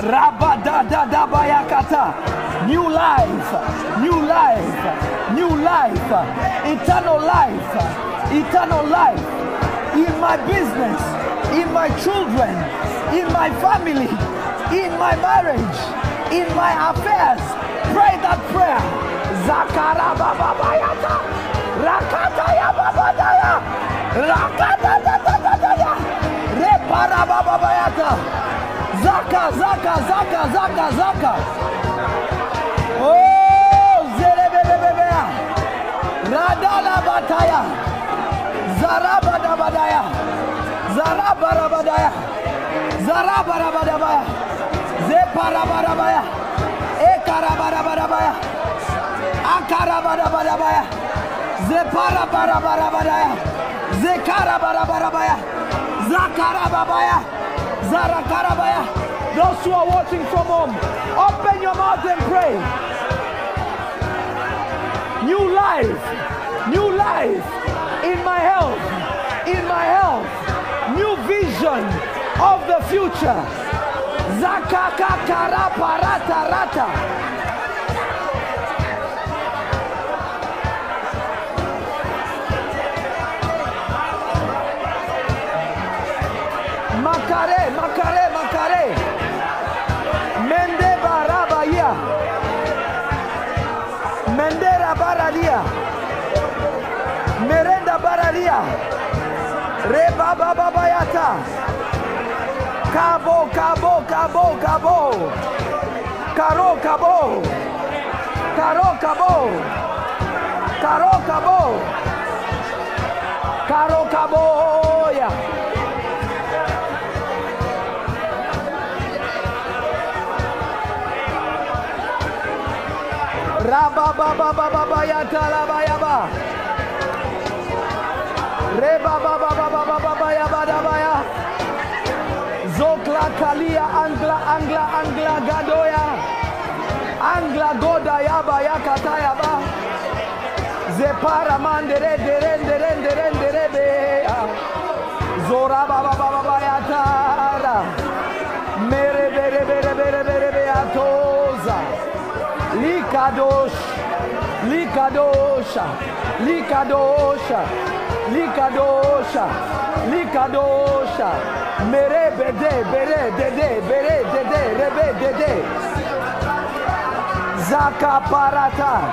rabadada dabayakata. New life, new life, new life, eternal life, eternal life. In my business, in my children, in my family, in my marriage, in my affairs. Pray that prayer. Zakara baba bayata, rakata ya baba daya, rakata da da da da da, repara baba bayata, zaka zaka zaka zaka zaka. Oh, zerebebebebea, radala bataya, zarabadabadaya, zarabarabadaya, zarabarabadabaya, zeparabarabaya, ekarabarabadabaya, akarabarabadabaya, zeparabarabarabadaya, zekarabarabarabaya, zakarababaya, zarakarabaya. Those who are watching from home, open your mouth and pray. New life, new life in my health, new vision of the future. Makare, makare, makare. Mende barabaya. Mende rabaradia. Merenda baradia. Reba bababayata. Cabo, cabo, cabo, cabo. Caro, cabo. Caro, cabo. Caro, cabo. Caro, cabo, yeah. Raba baba baba baya talaba yaba. Reba baba baba baba yaba dabaya. Zokla kalia angla angla angla gadoya. Angla goda yaba yakata yaba. Zepara mandere deren deren deren derebe. Zora baba baba baya tara. Mere bere bere bere bere beatoza. Likadosh, Likadosha, Likadosha, Likadosha, Likadosha, Merebe de Bere de Bere de Rebe de Zaka Parata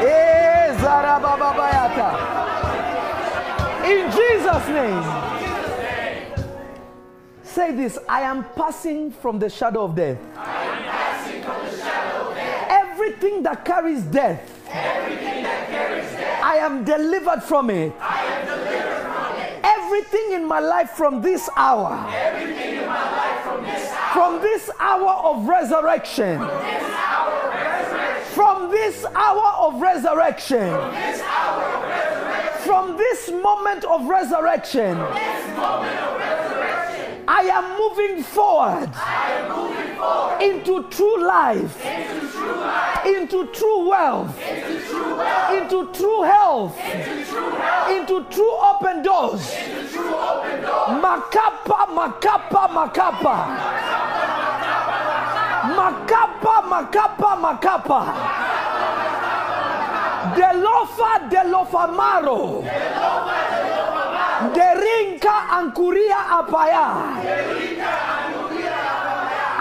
E Zarababayata. In Jesus' name. Say this, I am passing from the shadow of death. I am passing from the shadow of death. Everything that carries death. Everything that carries death. I am delivered from it. I am delivered from it. Everything in my life from this hour. Everything in my life from this hour. From this hour of resurrection. From this hour of resurrection. From this hour of resurrection. From this hour of resurrection. From this moment of resurrection. From this moment of resurrection. I am moving forward, into true life, into true wealth, into true health, into true open doors. Makapa, makapa, makapa, makapa, makapa, makapa. Delofa, delofa maro. Derinka ankuria apaya.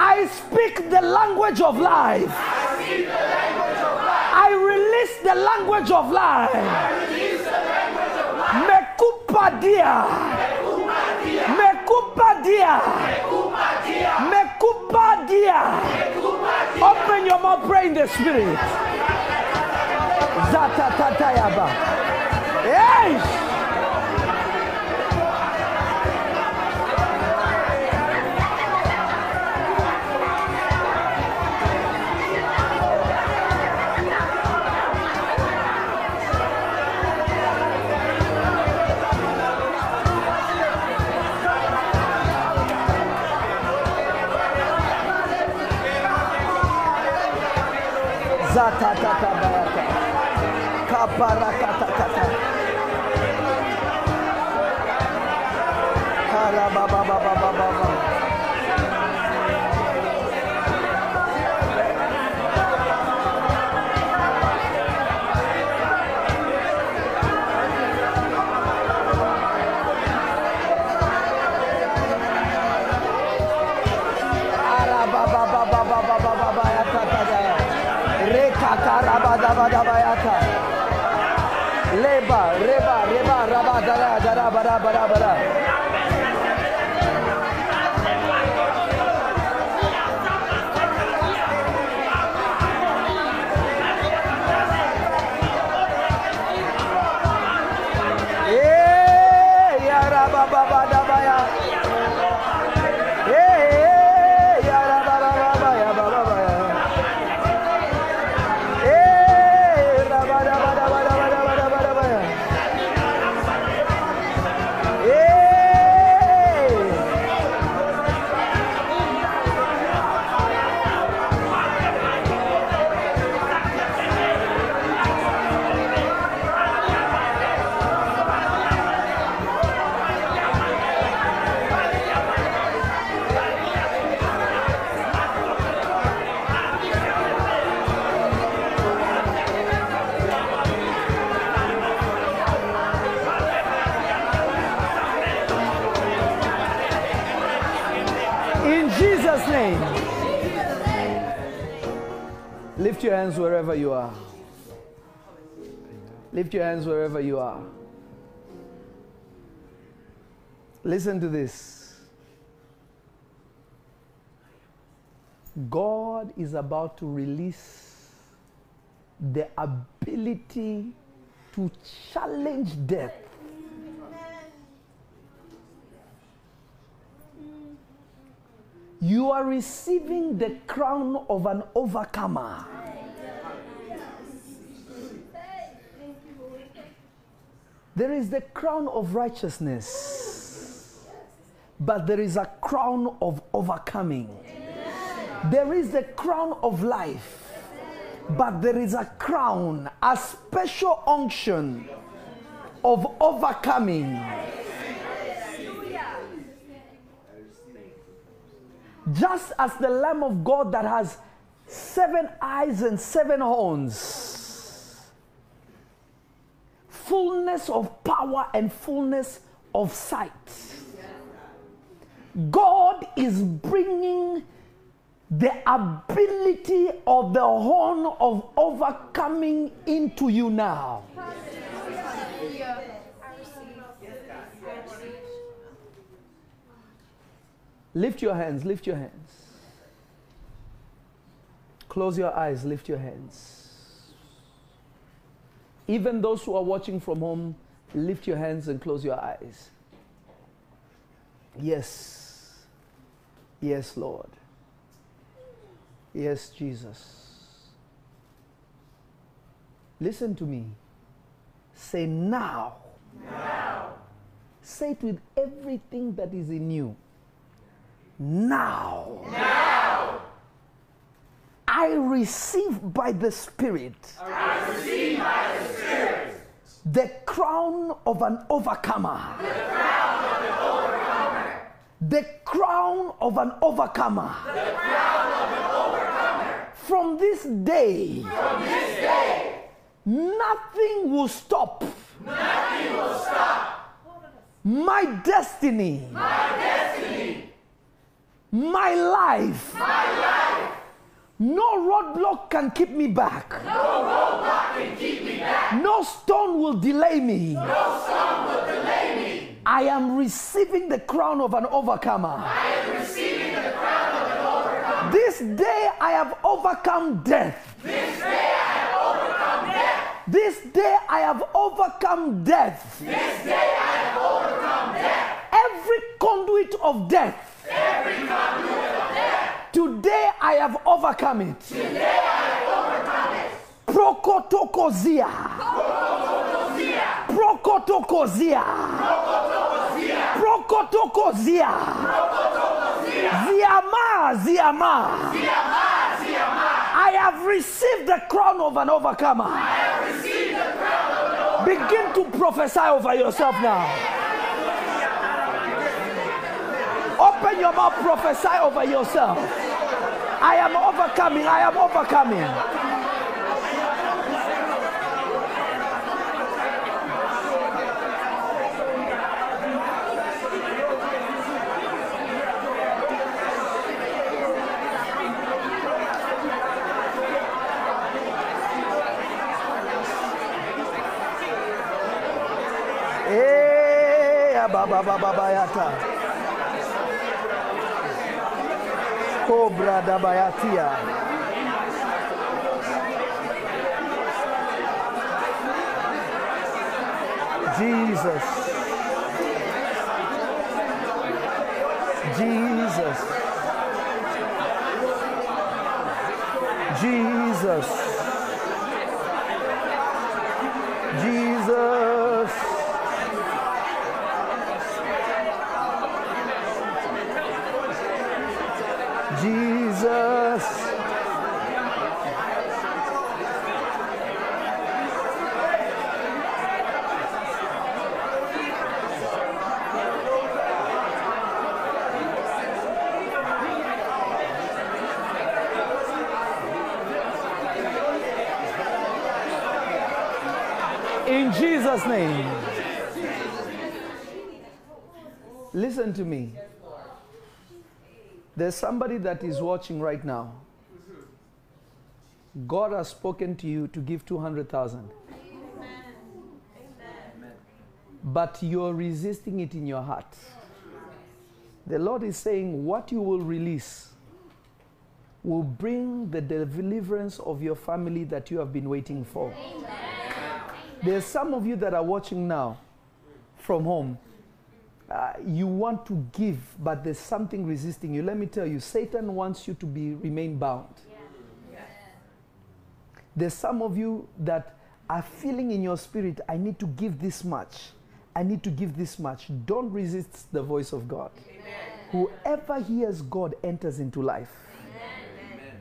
I speak the language of life. I release the language of life. Mekupadia. Mekupadia. Mekupadia. Open your mouth, pray in the spirit. Zatatatayaba. Yes. Leba, reba, reba, raba, dara, dara, bara, bara, bara. Hey, ya raba, baba, daba, ya. Hey, ya raba, raba, ya, baba, ya. Hey, Amen. Lift your hands wherever you are. Lift your hands wherever you are. Listen to this. God is about to release the ability to challenge death. You are receiving the crown of an overcomer. There is the crown of righteousness, but there is a crown of overcoming. There is the crown of life, but there is a crown, a special unction of overcoming. Just as the Lamb of God that has 7 eyes and 7 horns, fullness of power and fullness of sight, God is bringing the ability of the horn of overcoming into you now. Lift your hands, lift your hands. Close your eyes, lift your hands. Even those who are watching from home, lift your hands and close your eyes. Yes. Yes, Lord. Yes, Jesus. Listen to me. Say now. Now. Say it with everything that is in you. Now. Now. I receive by the Spirit. I receive by the Spirit. The crown of an overcomer. The crown of an overcomer. The crown of an overcomer. The crown of an overcomer. From this day. From this day. Nothing will stop. Nothing will stop. My destiny. My destiny. My life. My life. No roadblock can keep me back. No roadblock can keep me back. No stone will delay me. No stone will delay me. I am receiving the crown of an overcomer. I am receiving the crown of an overcomer. This day I have overcome death. This day I have overcome death. This day I have overcome death. This day I have overcome death. Every conduit of death. Every conduit of death. Today I have overcome it. Today I have overcome it. Prokotokozia. Prokotokozia. Prokotokozia. Prokotokozia. Prokotokozia. Prokotokozia. Ziama, ziama. Ziama, ziama. I have received the crown of an overcomer. I have received the crown of an overcomer. Begin to prophesy over yourself now. Open your mouth, prophesy over yourself. I am overcoming, I am overcoming. Hey, Baba Babayata. Cobra da Bayatia. Jesus. Jesus. Jesus. Jesus. Jesus. In Jesus' name. Listen to me. There's somebody that is watching right now. God has spoken to you to give $200,000. But you're resisting it in your heart. The Lord is saying what you will release will bring the deliverance of your family that you have been waiting for. Amen. There's some of you that are watching now from home. You want to give, but there's something resisting you. Let me tell you, Satan wants you to remain bound. Yeah. Yeah. There's some of you that are feeling in your spirit, I need to give this much. I need to give this much. Don't resist the voice of God. Amen. Whoever hears God enters into life. Amen.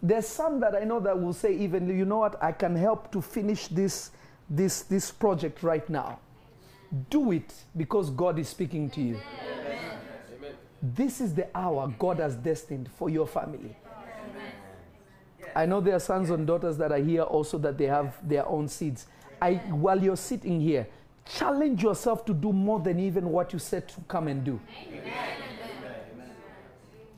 There's some that I know that will say, even, you know what, I can help to finish this project right now. Do it because God is speaking to you. Amen. This is the hour God has destined for your family. Amen. I know there are sons and daughters that are here also that they have their own seeds. While you're sitting here, challenge yourself to do more than even what you said to come and do. Amen.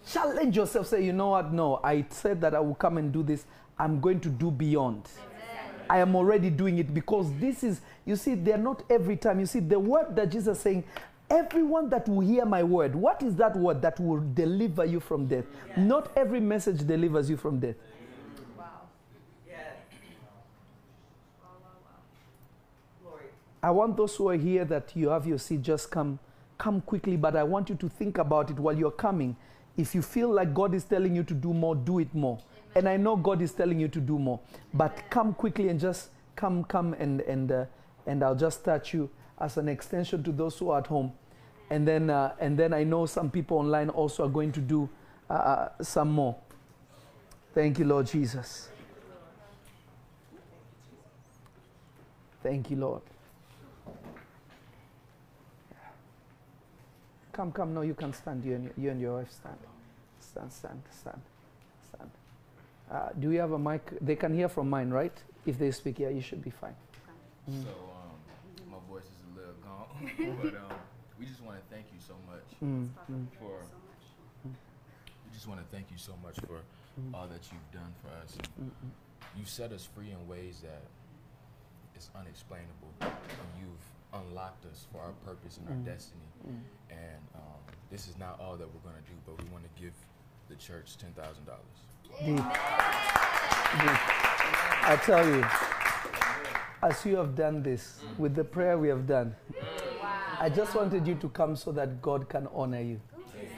Challenge yourself. Say, you know what? No, I said that I will come and do this. I'm going to do beyond. Amen. I am already doing it because this is, you see, they're not every time. You see, the word that Jesus is saying, everyone that will hear my word, what is that word that will deliver you from death? Yes. Not every message delivers you from death. I want those who are here that you have your seat, just come quickly. But I want you to think about it while you're coming. If you feel like God is telling you to do more, do it more. Amen. And I know God is telling you to do more. But Amen. Come quickly and just come and I'll just touch you as an extension to those who are at home. And then I know some people online also are going to do some more. Thank you, Lord Jesus. Thank you, Lord. Come, no, you can stand. You and your wife stand. Stand. Do we have a mic? They can hear from mine, right? If they speak here, you should be fine. Mm. So, my voice is a little gone, but we just want to thank you so much for all that you've done for us. You've set us free in ways that is unexplainable, and you've unlocked us for our purpose and our destiny. And this is not all that we're going to do, but we want to give the church $10,000. I tell you, as you have done this, with the prayer we have done, I just wanted you to come so that God can honor you. Amen.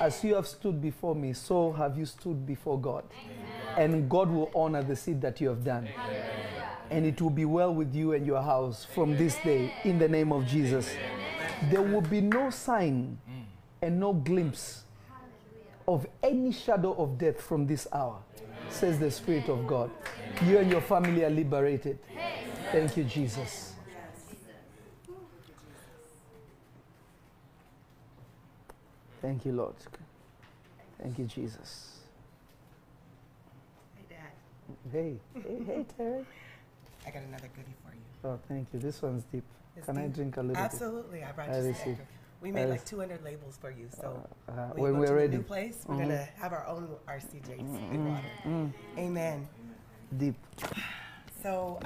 As you have stood before me, so have you stood before God. Amen. And God will honor the seed that you have done. Amen. And it will be well with you and your house from Amen. This day, in the name of Jesus. Amen. There will be no sign and no glimpse of any shadow of death from this hour, says the Spirit of God. You and your family are liberated. Thank you, Jesus. Thank you, Lord. Thank you, Jesus. Hey, Dad. Hey, Terry. I got another goodie for you. Oh, thank you. This one's deep. Can I drink a little bit? Absolutely. I brought you snack. We made like 200 labels for you. So when we're ready, we're going to have our own RCJs with water. Amen. Deep. So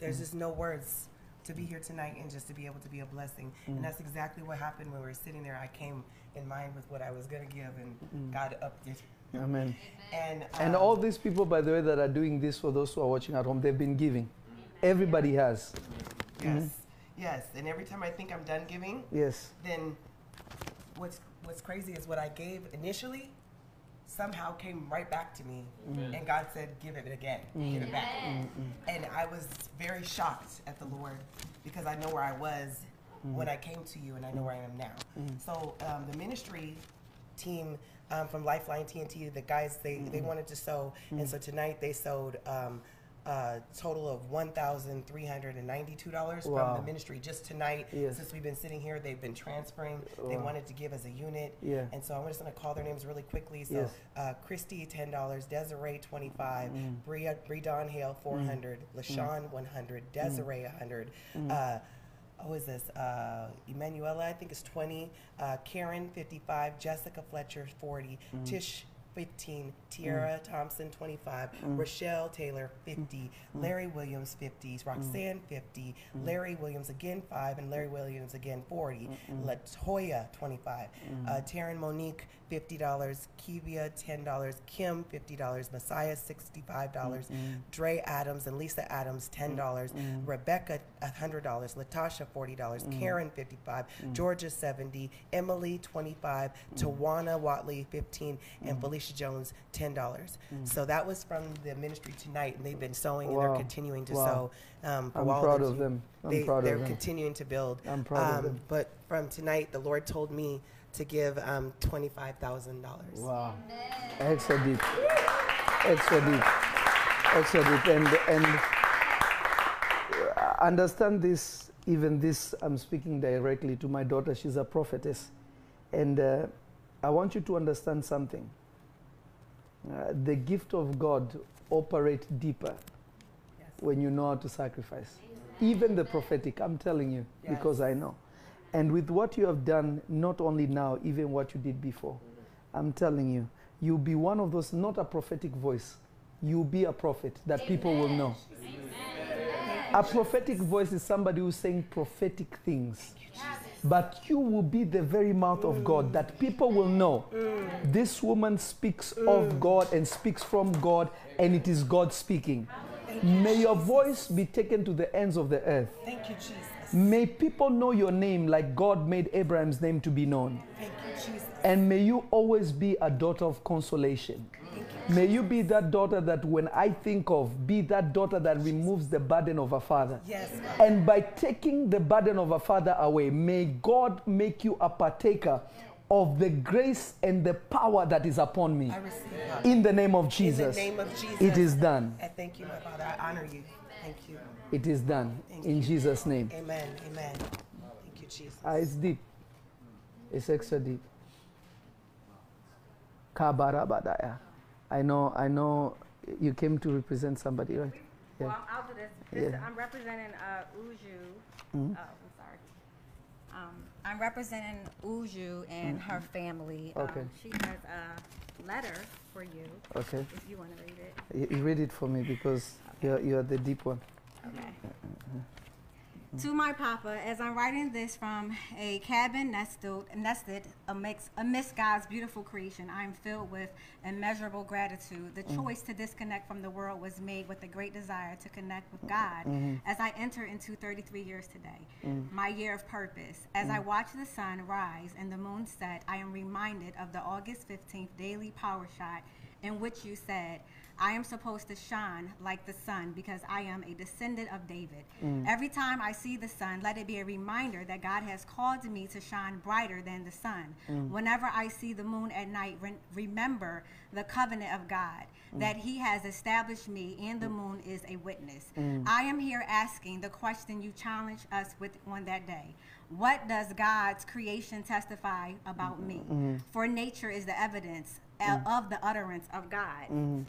there's just no words to be here tonight and just to be able to be a blessing. And that's exactly what happened when we were sitting there. I came in mind with what I was going to give, and God upped it. Amen. And all these people, by the way, that are doing this, for those who are watching at home, they've been giving. Everybody has. Yes, yes. And every time I think I'm done giving, then what's crazy is what I gave initially somehow came right back to me, and God said, "Give it again, give it back." And I was very shocked at the Lord because I know where I was when I came to you, and I know where I am now. So the ministry team from Lifeline TNT, the guys, they wanted to sow, and so tonight they sowed. Total of $1,392 from the ministry just tonight. Since we've been sitting here, they've been transferring. They wanted to give as a unit, and so I'm just going to call their names really quickly. So Christy, $10, Desiree, 25, Bree Don Hale, 400, LaShawn, 100, Desiree, 100, who is this? Emanuela, I think is 20. Karen, 55. Jessica Fletcher, 40. Tish, 15. Tiara Thompson, 25. Rochelle Taylor, 50. Larry Williams, 50. Roxanne, 50. Larry Williams again, 5. And Larry Williams again, 40. Latoya, 25. Taryn Monique, $50. Kivia, $10. Kim, $50. Messiah, $65. Dre Adams and Lisa Adams, $10. Rebecca, $100. Latasha, $40. Karen, $55. Georgia, $70. Emily, $25. Tawana Watley, $15. And Felicia Jones, $10. So that was from the ministry tonight, and they've been sowing, and they're continuing to sow. I'm proud of them. They're continuing to build. I'm proud of them. But from tonight, the Lord told me to give $25,000. Wow. Extra deep. Extra deep. Extra deep. And understand this, even this, I'm speaking directly to my daughter. She's a prophetess. And I want you to understand something. The gift of God operates deeper when you know how to sacrifice. Even the prophetic, I'm telling you, because I know. And with what you have done, not only now, even what you did before, I'm telling you, you'll be one of those, not a prophetic voice, you'll be a prophet that people will know. A prophetic voice is somebody who's saying prophetic things. But you will be the very mouth of God that people will know. This woman speaks of God and speaks from God, and it is God speaking. May your voice be taken to the ends of the earth. Thank you, Jesus. May people know your name like God made Abraham's name to be known. Thank you, Jesus. And may you always be a daughter of consolation. May you be that daughter that when I think of, be that daughter that removes the burden of a father. Yes, God. And by taking the burden of a father away, may God make you a partaker of the grace and the power that is upon me. I receive it. In the name of Jesus. In the name of Jesus. It is done. I thank you, my Father. I honor you. Thank you. It is done. In Jesus' name. Amen. Amen. Thank you, Jesus. It's deep. It's extra deep. Kabarabadaya. I know you came to represent somebody, right? Yeah. Well, I'll do this. I'm representing Uju. I'm sorry. I'm representing Uju and her family. Okay. She has a letter for you. Okay. If you want to read it. You read it for me because you're the deep one. Okay. To my papa, as I'm writing this from a cabin nested amidst God's beautiful creation, I'm filled with immeasurable gratitude. The choice to disconnect from the world was made with a great desire to connect with God as I enter into 33 years today, my year of purpose. As I watch the sun rise and the moon set, I am reminded of the August 15th daily power shot in which you said, I am supposed to shine like the sun because I am a descendant of David. Every time I see the sun, let it be a reminder that God has called me to shine brighter than the sun. Whenever I see the moon at night, remember the covenant of God, that he has established me, and the moon is a witness. I am here asking the question you challenged us with on that day. What does God's creation testify about me? For nature is the evidence of the utterance of God.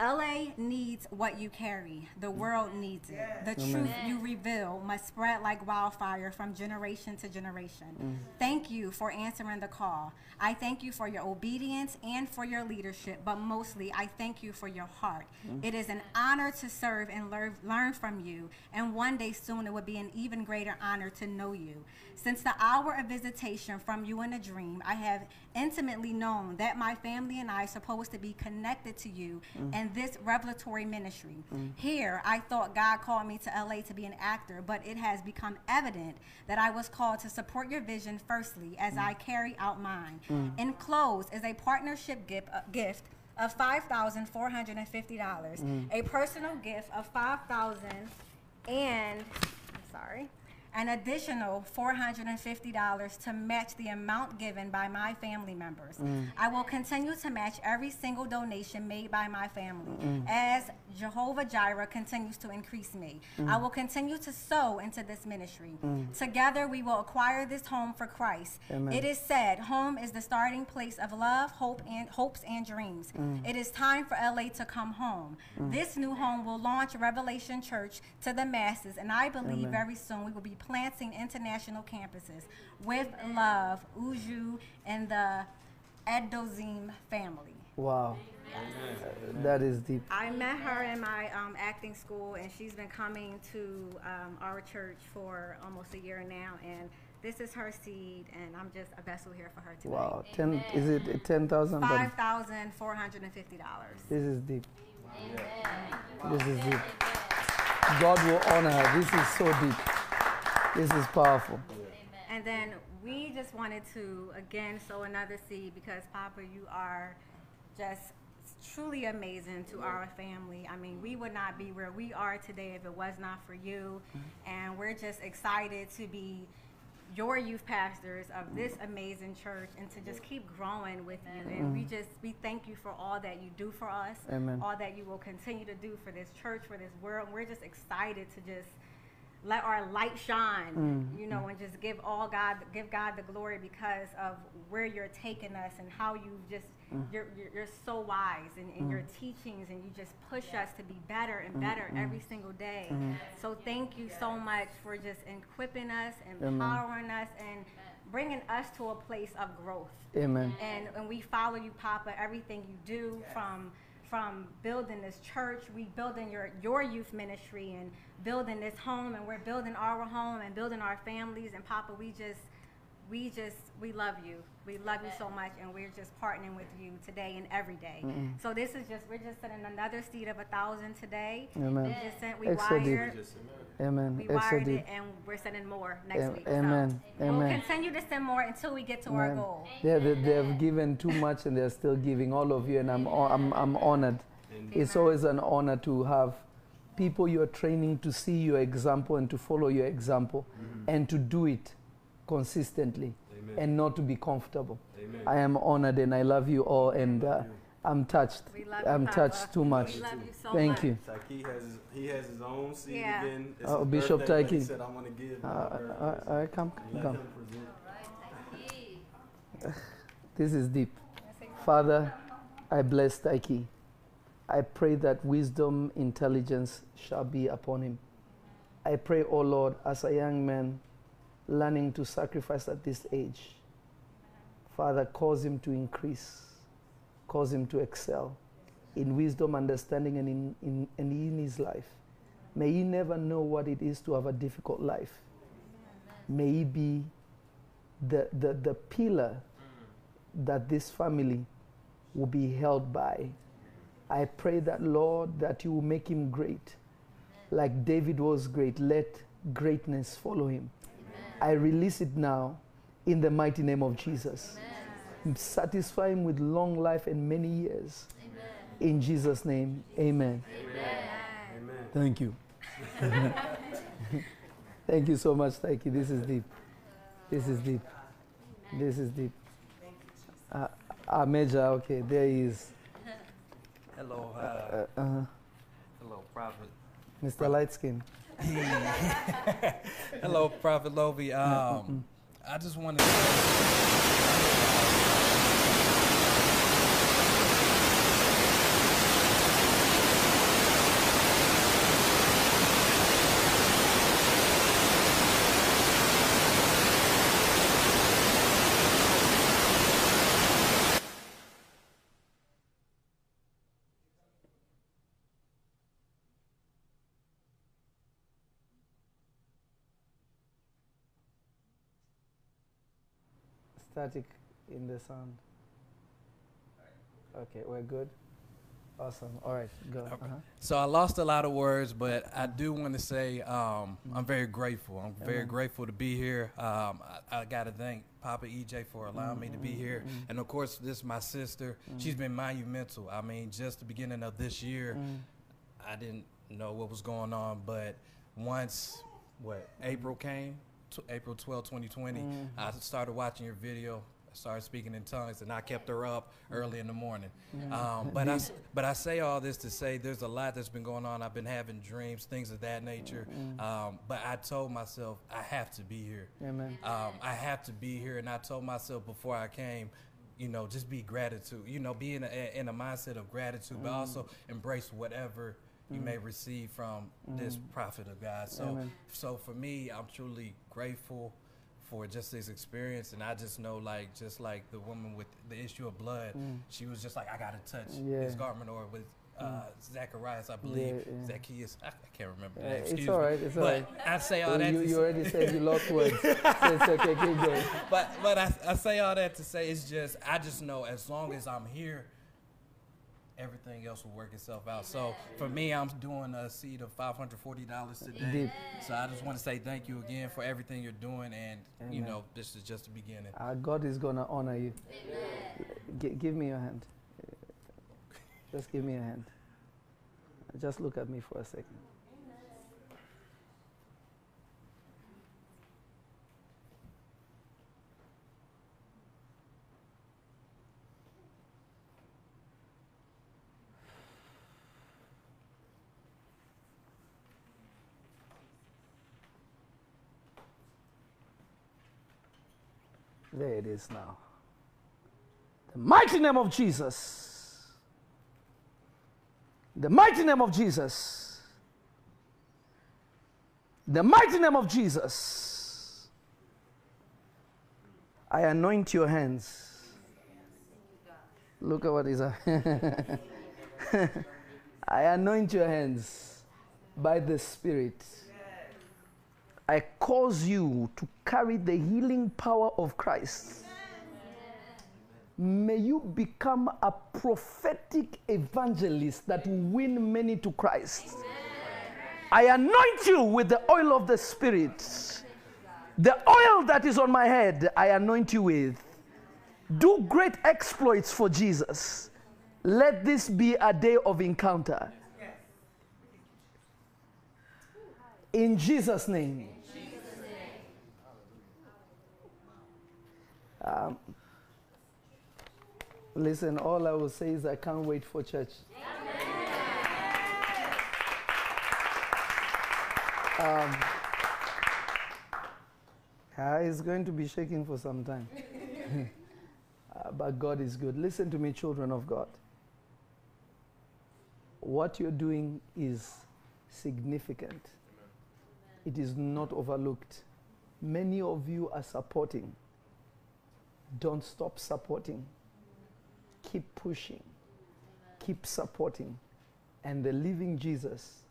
LA needs what you carry. The world needs it. The truth you reveal must spread like wildfire from generation to generation. Thank you for answering the call. I thank you for your obedience and for your leadership, but mostly I thank you for your heart. It is an honor to serve and learn from you, and one day soon it will be an even greater honor to know you. Since the hour of visitation from you in a dream, I have intimately known that my family and I are supposed to be connected to you and this revelatory ministry. Here, I thought God called me to LA to be an actor, but it has become evident that I was called to support your vision firstly as I carry out mine. Enclosed is a partnership gift of $5,450, a personal gift of $5,000, and an additional $450 to match the amount given by my family members. I will continue to match every single donation made by my family as Jehovah Jireh continues to increase me. I will continue to sow into this ministry. Together we will acquire this home for Christ. Amen. It is said, home is the starting place of love, hopes, and dreams. It is time for LA to come home. This new home will launch Revelation Church to the masses, and I believe very soon we will be planting international campuses with love, Uju and the Adozim family. Wow. That is deep. I met her in my acting school, and she's been coming to our church for almost a year now, and this is her seed, and I'm just a vessel here for her today. Wow. Is it $10,000? $5,450. This is deep. Amen. Wow. This is deep. God will honor her. This is so deep. This is powerful. Amen. And then we just wanted to, again, sow another seed because, Papa, you are just truly amazing to our family. I mean, we would not be where we are today if it was not for you. And we're just excited to be your youth pastors of this amazing church and to just keep growing with you. And we thank you for all that you do for us, Amen. All that you will continue to do for this church, for this world. We're just excited to just let our light shine, you know, and just give God the glory because of where you're taking us and how you just, you're so wise in your teachings, and you just push us to be better and better every single day. So thank you so much for just equipping us, empowering us, and bringing us to a place of growth. Amen. And we follow you, Papa, everything you do from building this church, we building your youth ministry and building this home, and we're building our home and building our families. And Papa, we love you. We love you so much, and we're just partnering with you today and every day. So this is just, we're just sending another seed of 1,000 today. Amen. We just sent, we wired it, and we're sending more next week. Amen. So we'll continue to send more until we get to our goal. Yeah, they've given too much, and they're still giving, all of you, and I'm honored. Amen. It's always an honor to have people you're training to see your example and to follow your example and to do it consistently, Amen. And not to be comfortable. Amen. I am honored, and I love you all, and I'm touched. I'm touched too much. We love you so much. Thank you. He has his own seed again. It's Bishop Taiki. He said, I want to give. All right, come. All right, this is deep. Father, I bless Taiki. I pray that wisdom, intelligence shall be upon him. I pray, oh Lord, as a young man, learning to sacrifice at this age. Father, cause him to increase. Cause him to excel in wisdom, understanding, and in his life. May he never know what it is to have a difficult life. May he be the pillar that this family will be held by. I pray that, Lord, that you will make him great. Like David was great, let greatness follow him. I release it now in the mighty name of Jesus. Amen. Satisfy him with long life and many years. Amen. In Jesus' name, amen. Amen. Amen. Thank you. Thank you so much, Taiki. This is deep. This is deep. This is deep. Major, okay, there he is. Hello. Hello, Prophet. Mr. Lightskin. Hello, Prophet Lovie. I just wanted to static in the sound. Okay, we're good. Awesome. All right, go. Okay. So I lost a lot of words, but I do want to say I'm very grateful. I'm very grateful to be here. I got to thank Papa EJ for allowing me to be here. And, of course, this is my sister. She's been monumental. I mean, just the beginning of this year, I didn't know what was going on. But once, April came? April 12, 2020, I started watching your video. I started speaking in tongues, and I kept her up early in the morning. But I say all this to say there's a lot that's been going on. I've been having dreams, things of that nature. But I told myself I have to be here. Amen. I have to be here, and I told myself before I came, you know, just be gratitude. You know, be in a mindset of gratitude, but also embrace whatever you may receive from this prophet of God. So, so for me, I'm truly grateful for just this experience. And I just know, like, just like the woman with the issue of blood, she was just like, I got to touch his garment, or with Zacharias, I believe, Zacchaeus, I can't remember the name, excuse me. It's all right, it's all right. I say all that to say. You already said you lost words. So it's okay, keep going. But I say all that to say, it's just, I just know as long as I'm here, everything else will work itself out. So for me, I'm doing a seed of $540 today. So I just want to say thank you again for everything you're doing, and you know, this is just the beginning. Our God is going to honor you. Give me your hand. Just give me a hand. Just look at me for a second. There it is now. The mighty name of Jesus. The mighty name of Jesus. The mighty name of Jesus. I anoint your hands. Look at what is happening. I anoint your hands by the Spirit. I cause you to carry the healing power of Christ. May you become a prophetic evangelist that will win many to Christ. Amen. I anoint you with the oil of the Spirit. The oil that is on my head, I anoint you with. Do great exploits for Jesus. Let this be a day of encounter. In Jesus' name. Listen, all I will say is I can't wait for church. It's going to be shaking for some time. But God is good. Listen to me, children of God. What you're doing is significant. Amen. It is not overlooked. Many of you are supporting. Don't stop supporting. Keep pushing, keep supporting, and the living Jesus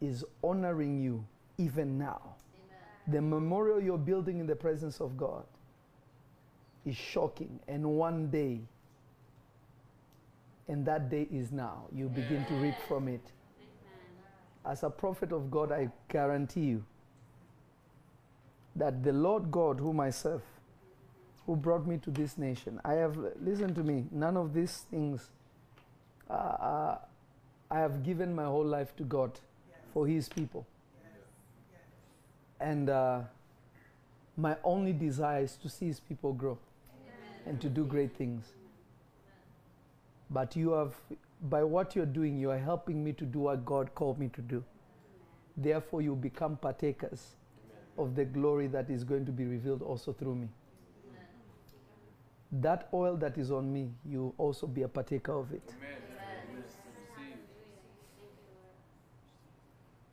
is honoring you even now. Amen. The memorial you're building in the presence of God is shocking, and one day, and that day is now, you begin to reap from it. Amen. As a prophet of God, I guarantee you that the Lord God whom I serve, who brought me to this nation. I have, listen to me, none of these things, I have given my whole life to God for his people. And my only desire is to see his people grow and to do great things. But you have, by what you're doing, you are helping me to do what God called me to do. Therefore, you become partakers of the glory that is going to be revealed also through me. That oil that is on me, you also be a partaker of it. Amen.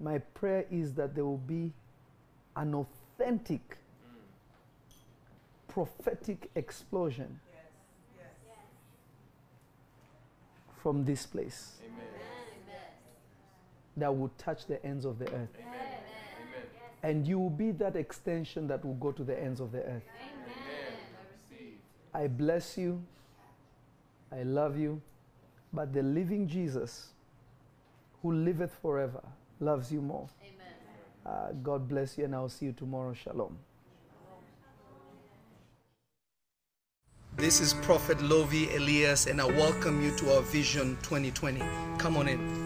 My prayer is that there will be an authentic, prophetic explosion from this place that will touch the ends of the earth. Amen. And you will be that extension that will go to the ends of the earth. I bless you, I love you, but the living Jesus, who liveth forever, loves you more. Amen. God bless you, and I'll see you tomorrow. Shalom. This is Prophet Lovie Elias, and I welcome you to our Vision 2020. Come on in.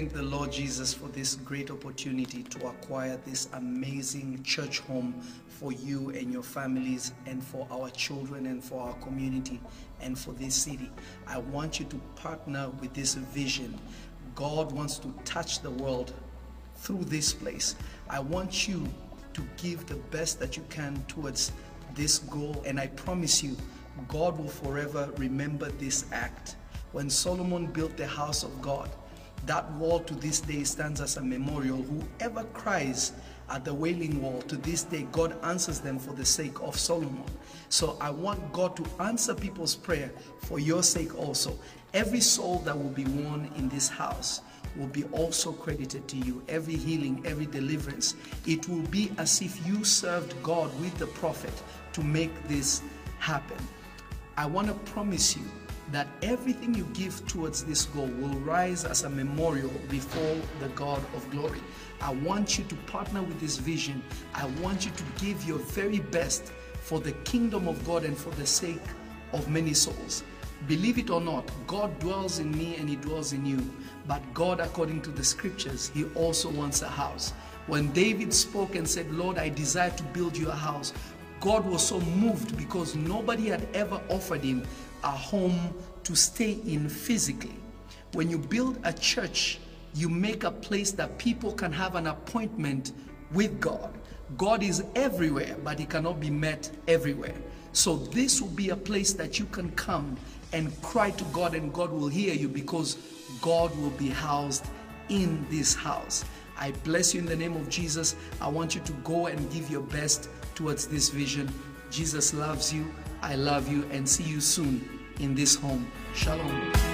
thank the Lord Jesus for this great opportunity to acquire this amazing church home for you and your families and for our children and for our community and for this city. I want you to partner with this vision. God wants to touch the world through this place. I want you to give the best that you can towards this goal, and I promise you, God will forever remember this act. When Solomon built the house of God, that wall to this day stands as a memorial. Whoever cries at the wailing wall, to this day God answers them for the sake of Solomon. So I want God to answer people's prayer for your sake also. Every soul that will be won in this house will be also credited to you. Every healing, every deliverance, it will be as if you served God with the prophet to make this happen. I want to promise you that everything you give towards this goal will rise as a memorial before the God of glory. I want you to partner with this vision. I want you to give your very best for the kingdom of God and for the sake of many souls. Believe it or not, God dwells in me and He dwells in you. But God, according to the scriptures, He also wants a house. When David spoke and said, Lord, I desire to build you a house, God was so moved because nobody had ever offered him a home to stay in physically. When you build a church, you make a place that people can have an appointment with God. God is everywhere, but He cannot be met everywhere. So this will be a place that you can come and cry to God and God will hear you, because God will be housed in this house. I bless you in the name of Jesus. I want you to go and give your best towards this vision. Jesus loves you. I love you, and see you soon in this home. Shalom.